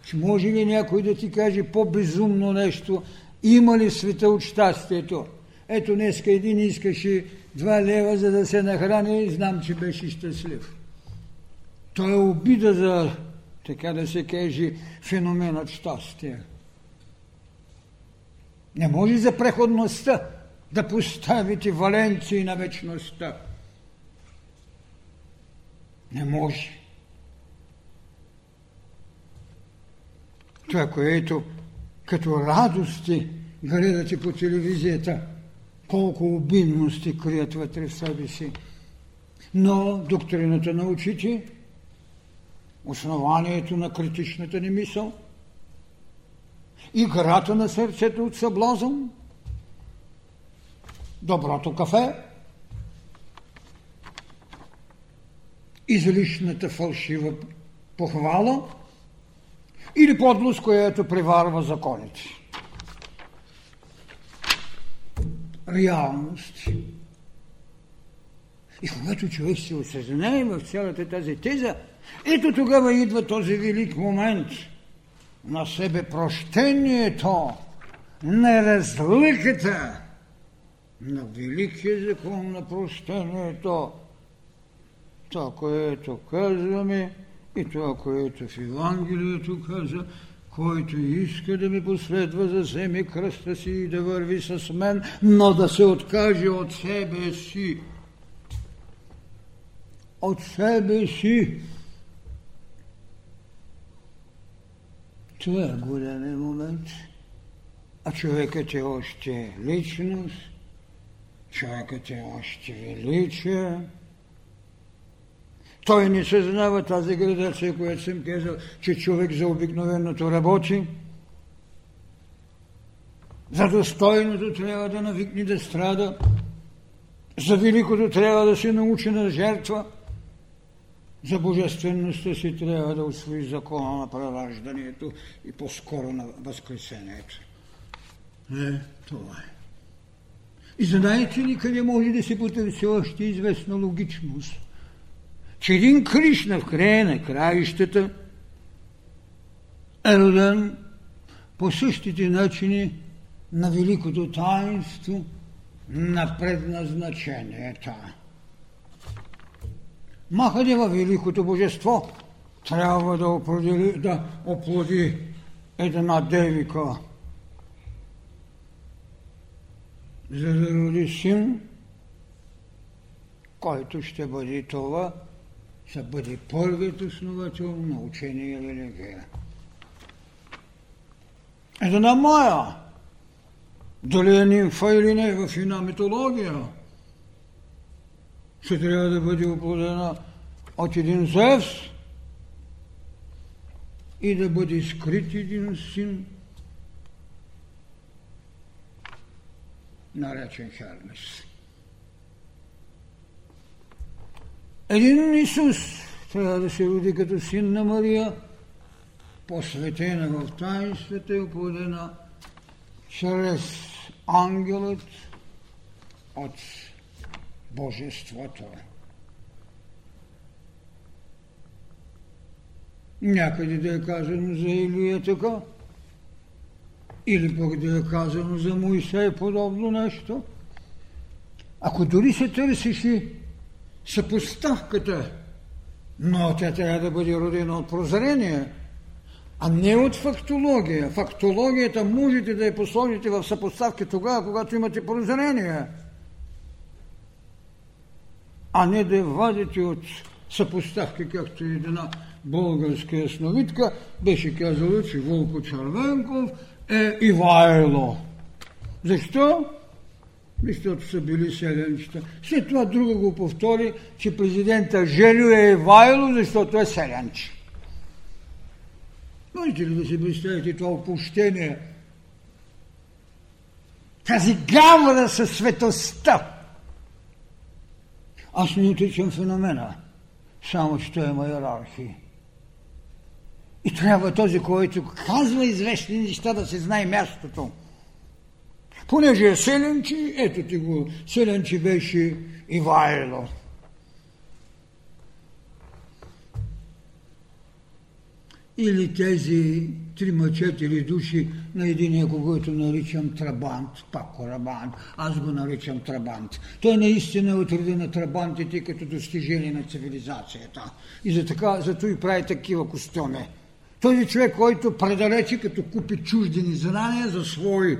Че може ли някой да ти каже по-безумно нещо? Има ли света от щастието? Ето днеска един искаше два лева, за да се нахрани, и знам, че беше щастлив. Той е обида за, така да се каже, феноменът щастие. Не може за преходността да поставите валенции на вечността. Не може. Това, което като радости гледате по телевизията, колко обидности крият вътре в себе си. Но доктрината на учите, основанието на критичната ни мисъл, играта на сърцето от съблазън, доброто кафе, излишната фалшива похвала или подлост, която преварва законите. Реалност. И когато човек се осъзнае в цялата тази теза, ето тогава идва този велик момент на себе прощението, на разликата на великия закон на прощението. Това, което казваме, и това, което в Евангелието каза: който иска да ме последва, заземи кръста си и да върви с мен, но да се откаже от себе си. От себе си. Това е голям момент. А човекът е още личност, човекът е още величие. Той не съзнава тази градация, която съм казал, че човек за обикновеното работи, За достойното трябва да навикне да страда, за великото трябва да се научи на жертва, за божественността си трябва да усвои закона на прераждането и по-скоро на възкресението. Не, това е. И знаете ли къде може да се потърси още известна логичност? Че един Кришна в края на краищата е роден по същите начини на великото таинство на предназначението. Махаде във великото божество трябва да оплоди, да оплоди една девика, за да роди син, който ще бъде това, ще бъде първият основател на учение и религия. Една Мая, дали е нимфа или не, в една митология, ще трябва да бъде оплодена от един Зевс и да бъде скрит един син, наречен Хермес. Един Исус трябва да се роди като син на Мария, посветена в таинствата и оплодена чрез ангелът от Божеството. Някъде да е казано за Илия така, или пък да е казано за Моисей подобно нещо. Ако дори се търсиши съпоставката, но тя трябва да бъде родена от прозрение, а не от фактология. Фактологията можете да я посложите в съпоставки тогава, когато имате прозрение, а не да вадите от съпоставки, както и една българска ясновидка беше казала, че Волко Червенков е Ивайло. Защо? Защото са били селенчета. След това друга го повтори, че президента Желю е Ивайло, защото е селенче. Можете ли да си представите това опущение? Тази гавра със светостта. Аз не отричам феномена, само че той има иерархия. И трябва този, който казва известни неща, да се знае мястото. Понеже е селенчи, ето ти го, селенчи беше Ивайло. Или тези трима-четири души на единия, когото наричам Трабант, пак Корабант, аз го наричам Трабант. Той наистина е отреди на Трабантите като достижение на цивилизацията. И за така, зато и прави такива костюми. Този човек, който предалече, като купи чуждени знания за свои,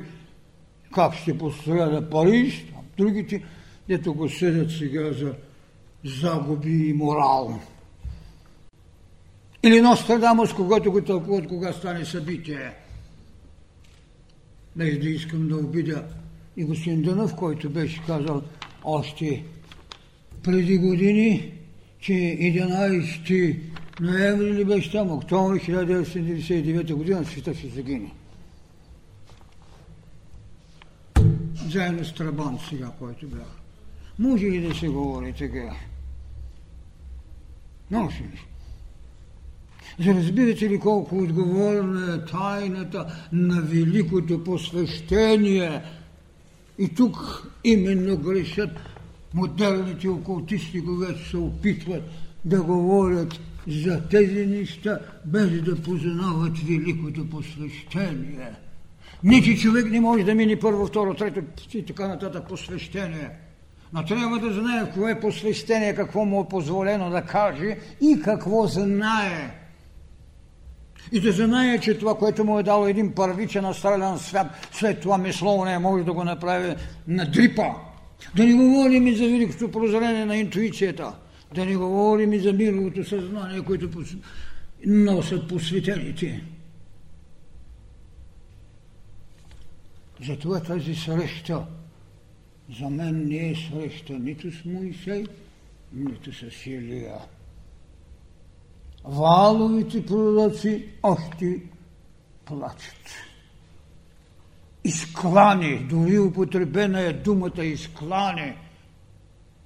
как ще построя Париж, там другите, дето го съдят сега за загуби и морал. Или Нострадамус, когато го тълкуват, кога стане събитие. Без да искам да обидя и господин Дънов, който беше казал още преди години, че единайсети ноември ли беше там, октомври хиляда деветстотин деветдесет и девета година, света се загине. Заедно с Трабант сега, който бях. Може ли да се говори така? Може ли? За разбирате ли колко отговорна е тайната на великото посвещение? И тук именно грешат модерните окултисти, когато се опитват да говорят за тези неща, без да познават великото посвещение. Нити човек не може да мине първо, второ, трето и така нататък посвещение. Но трябва да знае кое е посвещение, какво му е позволено да каже и какво знае. И да знае, че това, което му е дало един първичен настрелян свят, след това мисловне може да го направи на дрипа. Да не говорим и за великото прозрение на интуицията. Да не говорим и за мировото съзнание, което носят посветените. Затова тази среща за мен не е среща нито с Моисей, нито с Илия. Валовите пророци още плачат. изклани, дори употребена е думата изклани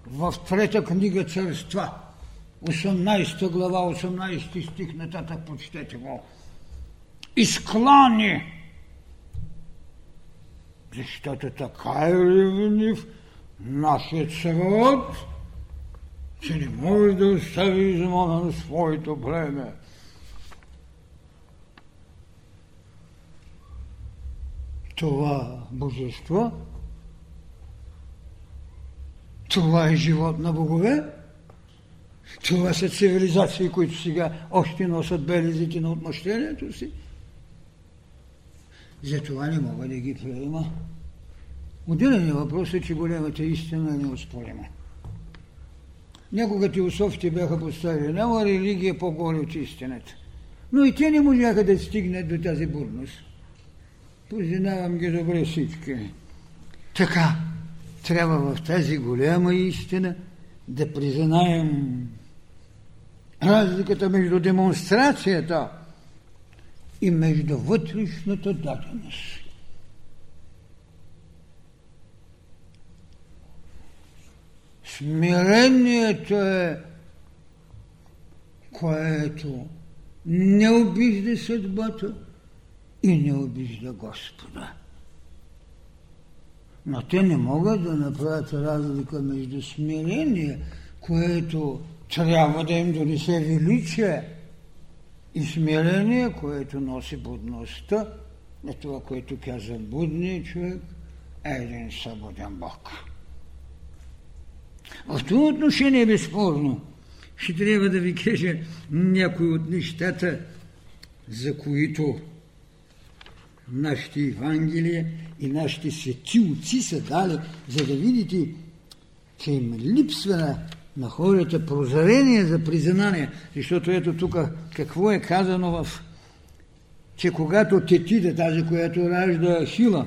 в трета книга Царства, осемнадесета глава, осемнадесети стих, нататък прочетете го. Изклани, защото така е ревнив нашият срод, че не може да остави измама на своето племе. Това божество, това е живот на богове, това са цивилизации, които сега още носят белезите на отмъщението си. Затова не мога да ги приема. Отделен въпрос е, че голямата истина е неоспорима. Някога теософите бяха поставили, няма религия по-горе от истината. Но и те не можаха да стигнат до тази бурност. Познавам ги добре всички. Така, трябва в тази голяма истина да признаем разликата между демонстрацията и между вътрешната даденост. Смирението е, което не обижда съдбата и не обижда Господа. Но те не могат да направят разлика между смирение, което трябва да им донесе величие, и смирение, което носи будността, на това, което каза будният човек, е един свободен Бог. В това отношение е безспорно. Ще трябва да ви кажа някои от нещата, за които нашите Евангелия и нашите свети отци са дали, за да видите, че им липсва на, на хората прозрение за признание. Защото ето тук какво е казано в... че когато тетита, тази, която ражда Ахила,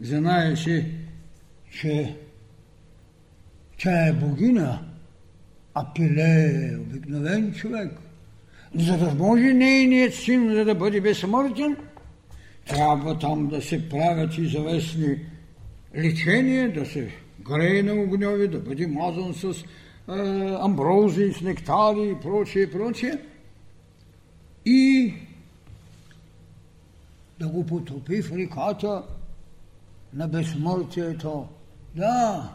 знаеше, че тя е богина, а Пиле е обикновен човек. За да може нейният син, за да бъде безсмъртен, трябва там да се правят известни лечения, да се грее на огньове, да бъде мазан с е, амброзии, с нектари и прочее, и прочее. И да го потопи в реката на безсмъртието. Да,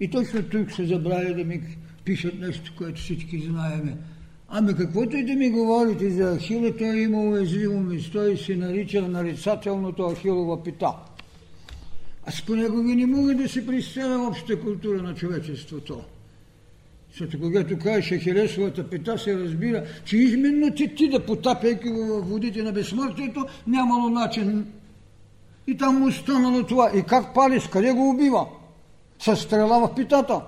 и точно тук се забравя да ми пишат нещо, което всички знаеме. Ами каквото и да ми говорите за Ахила, той има уязвимо место и се нарича нарицателното Ахилова пита. Аз понякога не мога да се представя в общата култура на човечеството. Защото когато кажеш Ахилесовата пита, се разбира, че изменно ти, ти да потапяйки във водите на безсмъртието, нямало начин. И там му останало това. И как пали, с къде го убива? Със стрела в питата.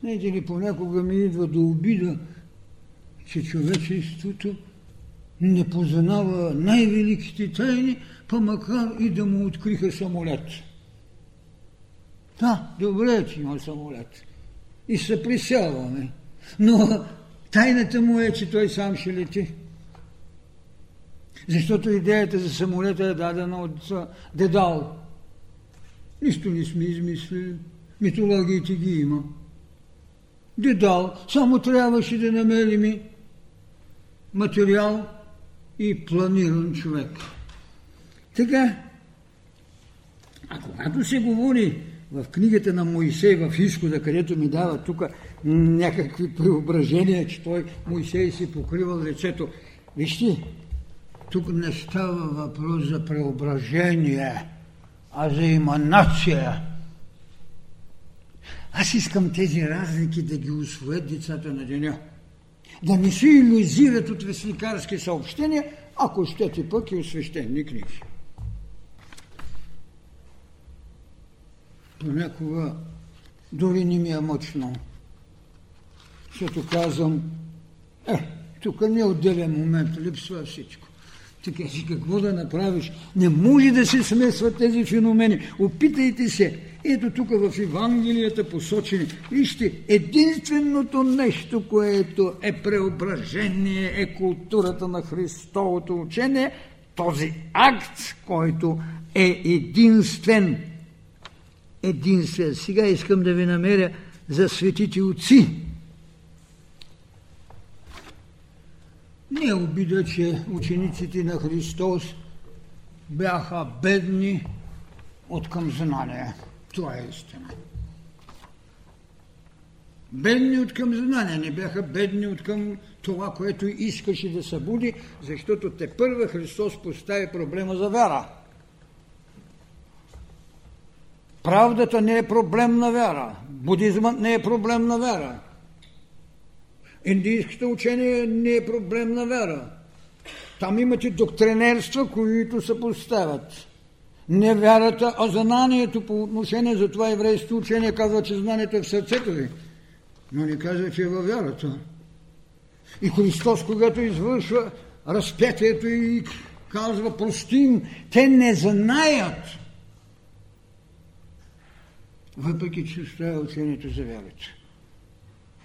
Знаете ли, понякога ми идва до обида, че човечеството не познава най-великите тайни, па макар и да му откриха самолет. Да, добре, че има самолет. И се присяваме. Но тайната му е, че той сам ще лети. Защото идеята за самолета е дадена от Дедал. Нищо не сме измислили. Митологиите ги има. Дедал, само трябваше да намерим материал и планиран човек. Така, а когато се говори в книгата на Моисей, в Изхода, където ми дава тук някакви преображения, че той Моисей си покривал лицето. Вижте, тук не става въпрос за преображение, а за иманация. Аз искам тези разлики да ги усвоят децата на деня. Да не се илюзират от вестникарски съобщения, ако щете пък и от свещени книги. Понякога дори не ми е мъчно. Защото казвам, е, тук не отделен момент, липсва всичко. Така си какво да направиш? Не може да се смесват тези феномени. Опитайте се Ето тук в Евангелията посочени, вижте, единственото нещо, което е преображение, е културата на Христовото учение, този акт, който е единствен. Единствен. Сега искам да ви намеря за светите отци. Не обида, че учениците на Христос бяха бедни от към знание. Това е истина. Бедни от към знание, не бяха бедни от към това, което искаше да събуди, защото тепърва Христос постави проблема за вяра. Правдата не е проблем на вяра. Будизмът не е проблем на вяра. Индийското учение не е проблем на вяра. Там имате доктринерства, които се поставят. Не вярата, а знанието по отношение, затова еврейското учение казва, че знанието е в сърцето ви, но не казва, че е във вярата. И Христос, когато извършва разпятието и казва, прости им, те не знаят, въпреки че оставя учението за вярата.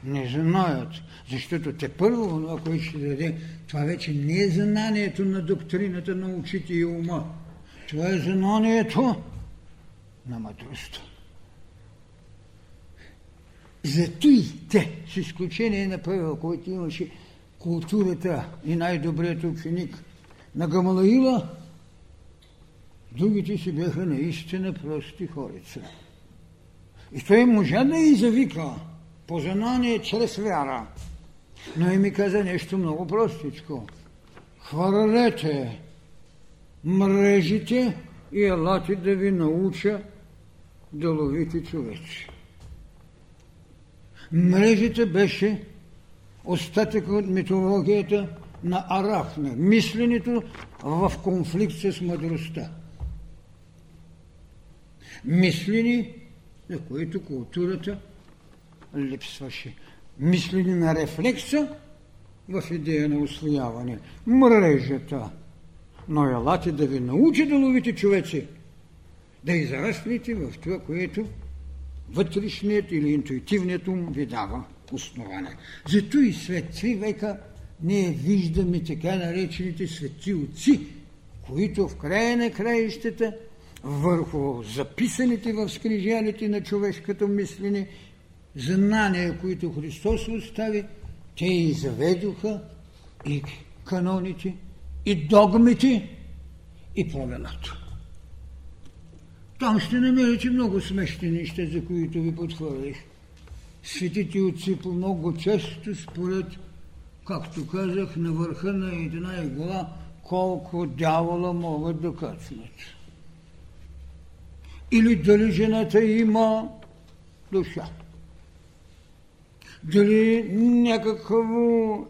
Не знаят, защото те първо това, което ще даде, това вече не е знанието на доктрината на очите и ума. Това е знанието на мъдростта. Зато и те, с изключение на първа, който имаше културата и най-добрият ученик на Гамалиила, другите си бяха наистина прости хорица. И той можа да и завика познание чрез вяра. Но и ми каза нещо много простичко. Хвърлете мрежите и елате да ви науча да ловите човече. Мрежите беше остатък от митологията на Арахна. Мисленето в конфликт с мъдростта. Мислени, на които културата липсваше. Мислени на рефлекса в идея на усвояване. Мрежата. Но елате да ви научи да ловите човеци, да израснете в това, което вътрешният или интуитивният ум ви дава основание. Зато и след три века ние виждаме така наречените свети отци, които в края на краищата върху записаните в скрижалите на човешкото мислене знания, които Христос остави, те и заведоха и каноните, и догмите, и правилата. Там ще намерите много смешни неща, за които ви подхвърлих. Светите отци по много често според, както казах, на върха на една игла, колко дявола могат да кацнат. Или дали жената има душа. Дали някакво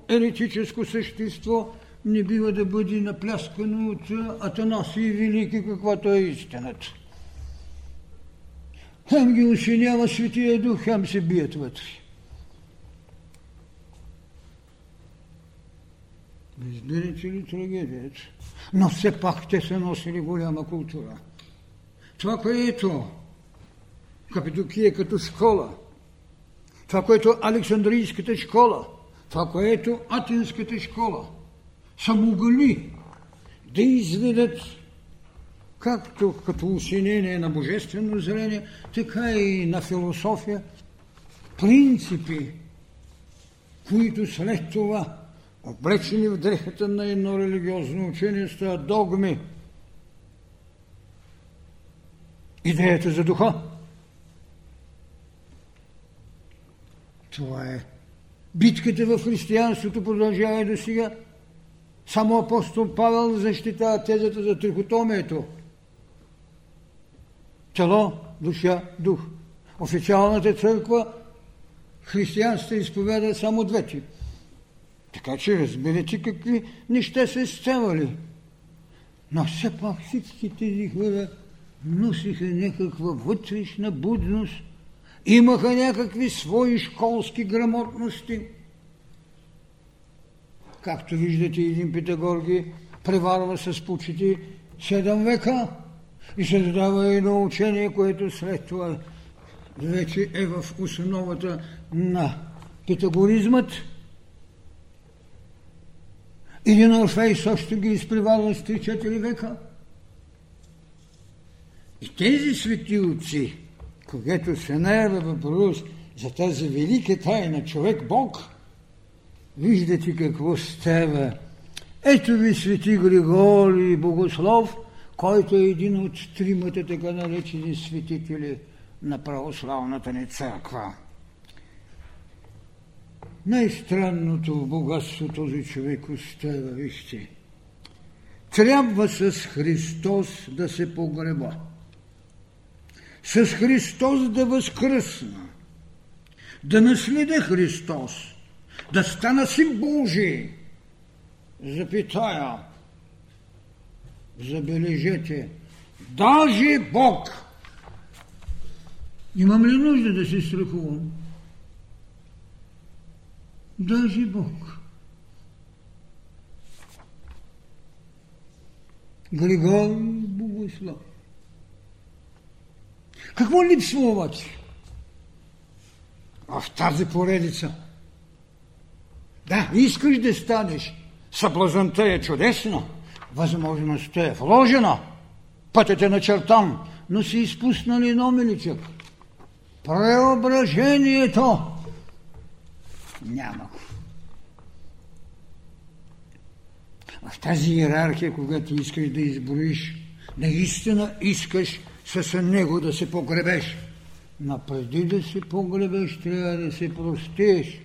еретическо същество не бива да бъде напляскано от Атанасий Велики, каквато е истината. Хем ги осенява Светия Дух, хем се бият вътре. Разбирате ли трагедията? Но все пак те са носили голяма култура. Това, което Кападокия като школа, това, което Александрийската школа, това, което Атинската школа, са могли да изведат както като усинение на божествено зрение, така и на философия, принципи, които след това, облечени в дрехата на едно религиозно учение, стават догми. Идеята за духа. Това е. Битката в християнството продължава и до сега. Само апостол Павел защитава тезата за трихотомието. Тело, душа, дух. Официалната църква християнството изповяда само двете. Така че разберете какви неща се сцевали. Но все пак всички тези хора носиха някаква вътрешна будност, имаха някакви свои школски грамотности. Както виждате, един Пифагор ги преварва с почти седем века. и се задава и едно учение, което след това вече е в основата на питагоризмът. Един Орфей също ги изпреварва с три-четири века. И тези светилци, когато се наявя въпрос за тази велика тайна човек-бог, виждате какво става. Ето ви свети Григорий Богослов, който е един от тримата така наречени светители на православната ни църква. Най-странното в богатство този човек остава, вижте. Трябва с Христос да се погреба. С Христос да възкръсна. Да наследя Христос. Да стана син Божий. Запитая. Забележете. Даже Бог. Имам ли нужда да се страхувам? Даже Бог. Григорий Богослов. Какво липсва обаче в тази поредица? Да, искаш да станеш. Съблазънта е чудесна. Възможността е вложена. Пътят е начертан. Но си изпуснали номеличък. Преображението няма. В тази иерархия, когато искаш да изброиш, наистина искаш с него да се погребеш. Но преди да се погребеш, трябва да се простиш.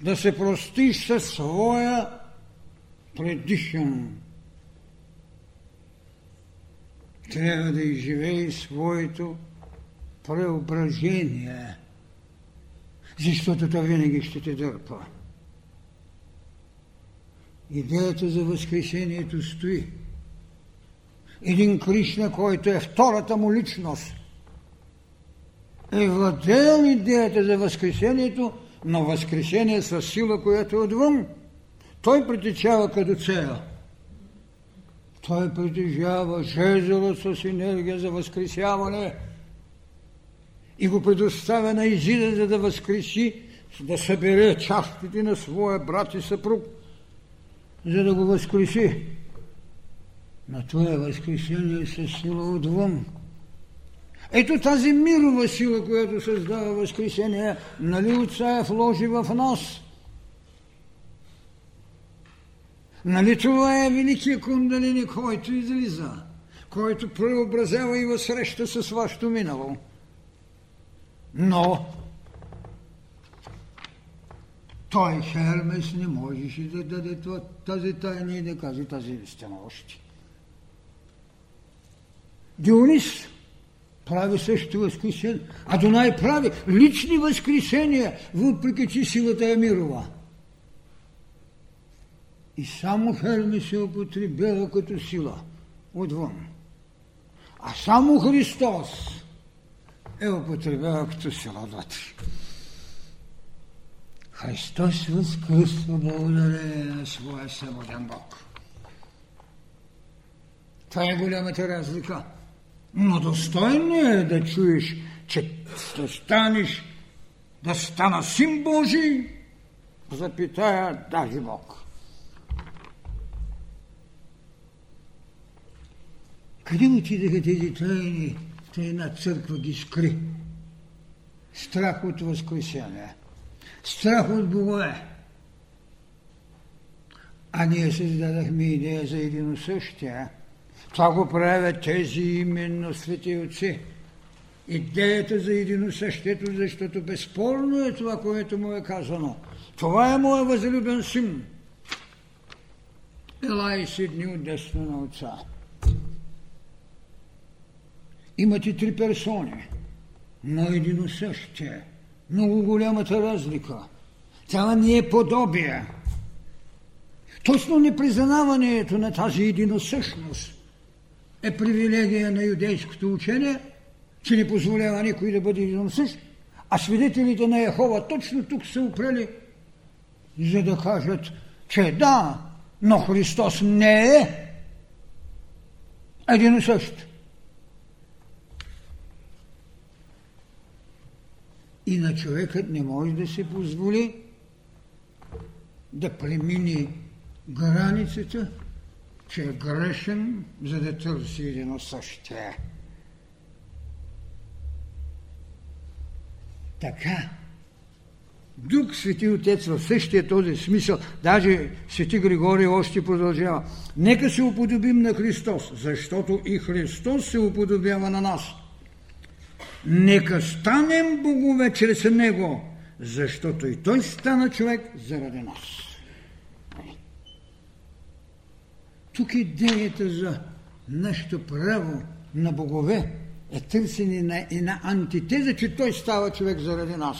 Да се простиш със своя предишен. Трябва да изживееш своето преображение. Защото това винаги ще те дърпа. Идеята за възкресението стои. Един Кришна, който е втората му личност, е владел идеята за възкресението, но възкресение със сила, която е отвън. Той притечава като цел. Той притежава жезъла с енергия за възкресяване и го предоставя на Изида, за да възкреси, да събере частите на своя брат и съпруг, за да го възкреси. Но това е възкресение със сила отвън. Ето тази мирова сила, която създава възкресение, нали Отца я вложи в нас? Нали това е великия кундалини, който излиза, който преобразява и възсреща с вашето минало? Но той Хермес не можеше да даде тази тайна и да каже тази истина още. Дионис прави също възкресение. А Дунай прави лични възкресения, въпреки че силата е мирова. И само Хермес се употребява като сила отвън. А само Христос е употребява като сила вътре. Христос възкръсва благодарение на своя свободен Бог. Това е голямата разлика. Но достойно е да чуеш, че да станеш, да стана син Божий, запитая даже Бог. Къде отидаха тези тайни? Та една църква ги скри. Страх от възкресение. Страх от богове. А ние създадахме идея за един същия. Това го правят тези именно свети отци. Идеята за единосъщието, защото безспорно е това, което му е казано. Това е моя възлюбен син. Елай седни от десна на Отца. Имате три персони, но единосъщие. Много голямата разлика. Това не е подобие. Точно непризнаването на тази единосъщност е привилегия на юдейското учение, че не позволява никой да бъде единосъщ, а свидетелите на Яхова точно тук са упрели, за да кажат, че да, но Христос не е единосъщ. и на човекът не може да се позволи да премине границата, че е грешен, за да търси едно същия. Така, друг Свети Отец в същия този смисъл, даже Свети Григорий още продължава. Нека се уподобим на Христос, защото и Христос се уподобява на нас. Нека станем богове чрез Него, защото и Той стана човек заради нас. Тук идеята за нашето право на богове е търсене на една антитеза, че Той става човек заради нас.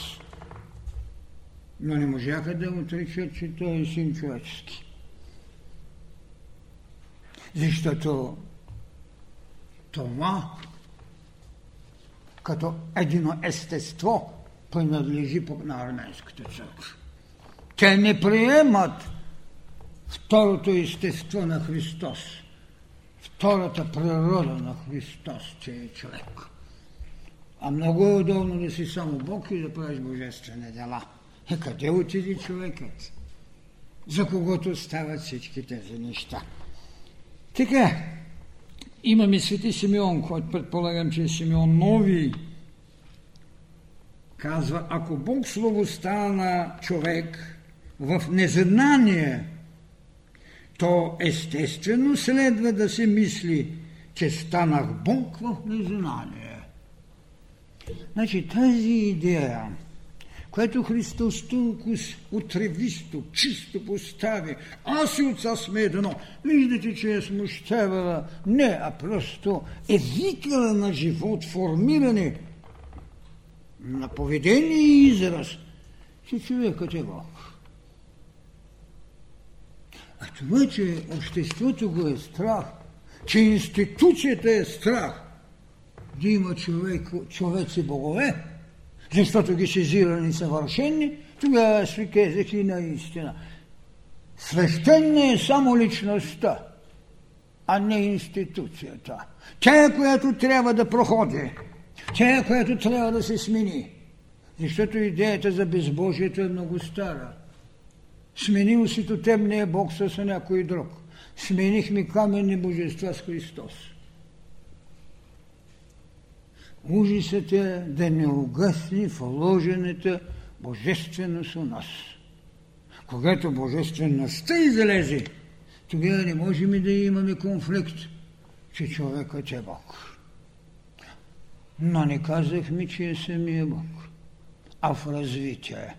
Но не можаха да отричат, че Той е син човечески. Защото това като едно естество принадлежи на армейската църква. Те не приемат второто естество на Христос, втората природа на Христос, че е човек. А много е удобно да си само Бог и да правиш божествени дела. Е, къде отиде човекът, за когото стават всички тези неща? Така, имаме Свети Симеон, който предполагам, че е Симеон Нови. Казва, ако Бог Слово стана човек в незнание, то естествено следва да се мисли, че станах Бог в незнание. Значи тази идея, която Христос толкова отревисто, чисто постави, аз и отца сме едно. Виждате, че е смущавала не, а просто езикът на живот, формиране на поведение и израз, че човекът е Бог. А това, че обществото го е страх, че институцията е страх да има човек, човеци богове, защото ги сезирани съвършени, тогава си казах и наистина. Свещена е само личността, а не институцията. Тя, която трябва да проходи, тя, която трябва да се смени. Защото идеята за безбожието е много стара. Сменил си тотемния бог с някой друг. Сменихме каменни божества с Христос. Ужасът е да не угасни вложената божественост у нас. Когато божествеността излезе, тогава не можем да имаме конфликт, че човекът е Бог. Но не казахме, че е самия Бог, а в развитие,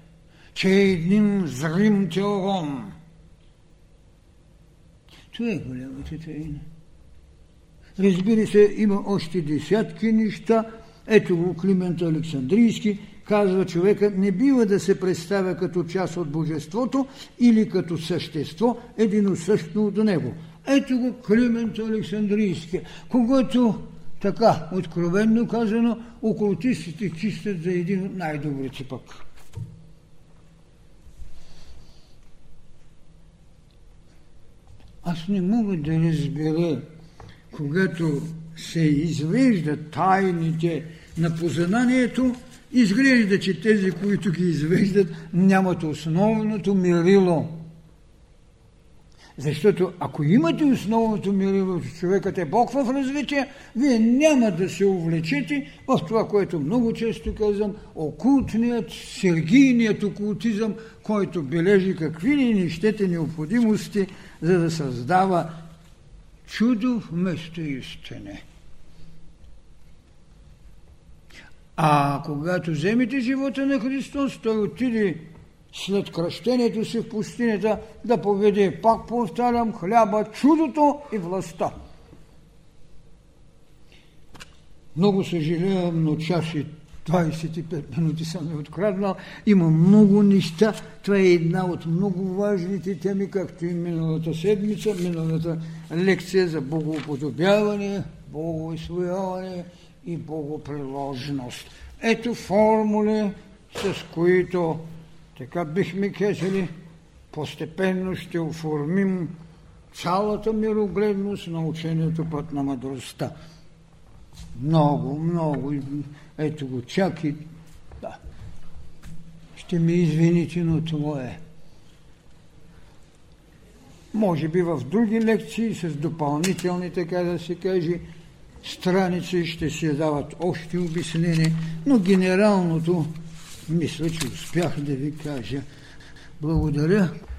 че е един зрим теорон. Това е голямата тайна. Разбира се, има още десятки неща. Ето го Климент Александрийски казва, човекът не бива да се представя като част от божеството или като същество, единосъщно до него. Ето го Климент Александрийски, когато така, откровенно казано, окултистите чистят за един от най-добрите пък. Аз не мога да разбера, когато се извеждат тайните на познанието, изглежда, че тези, които ги извеждат, нямат основното мерило. Защото ако имате основното мерило, че човекът е Бог в развитие, вие няма да се увлечете в това, което много често казвам, окултният, сергийният окултизъм, който бележи какви ли нещете необходимости, за да създава чудо вместо истина. А когато вземете живота на Христос, Той отиде след кръщението си в пустинята да поведе, пак повтарям, хляба, чудото и властта. Много съжалявам, но час и двадесет и пет минути съм я откраднал. Има много неща. Това е една от много важните теми, както и миналата седмица, миналата лекция за богоуподобяване, богоисвояване и богоприложност. Ето формули, с които така бихме казали, постепенно ще оформим цялата мирогледност на учението път на мъдростта. Много, много. Ето го, чак и да. Ще ми извините, но това е. Може би в други лекции с допълнителни, така да се каже, страници ще се дават още обяснения, но генералното мисля, че успях да ви кажа. Благодаря.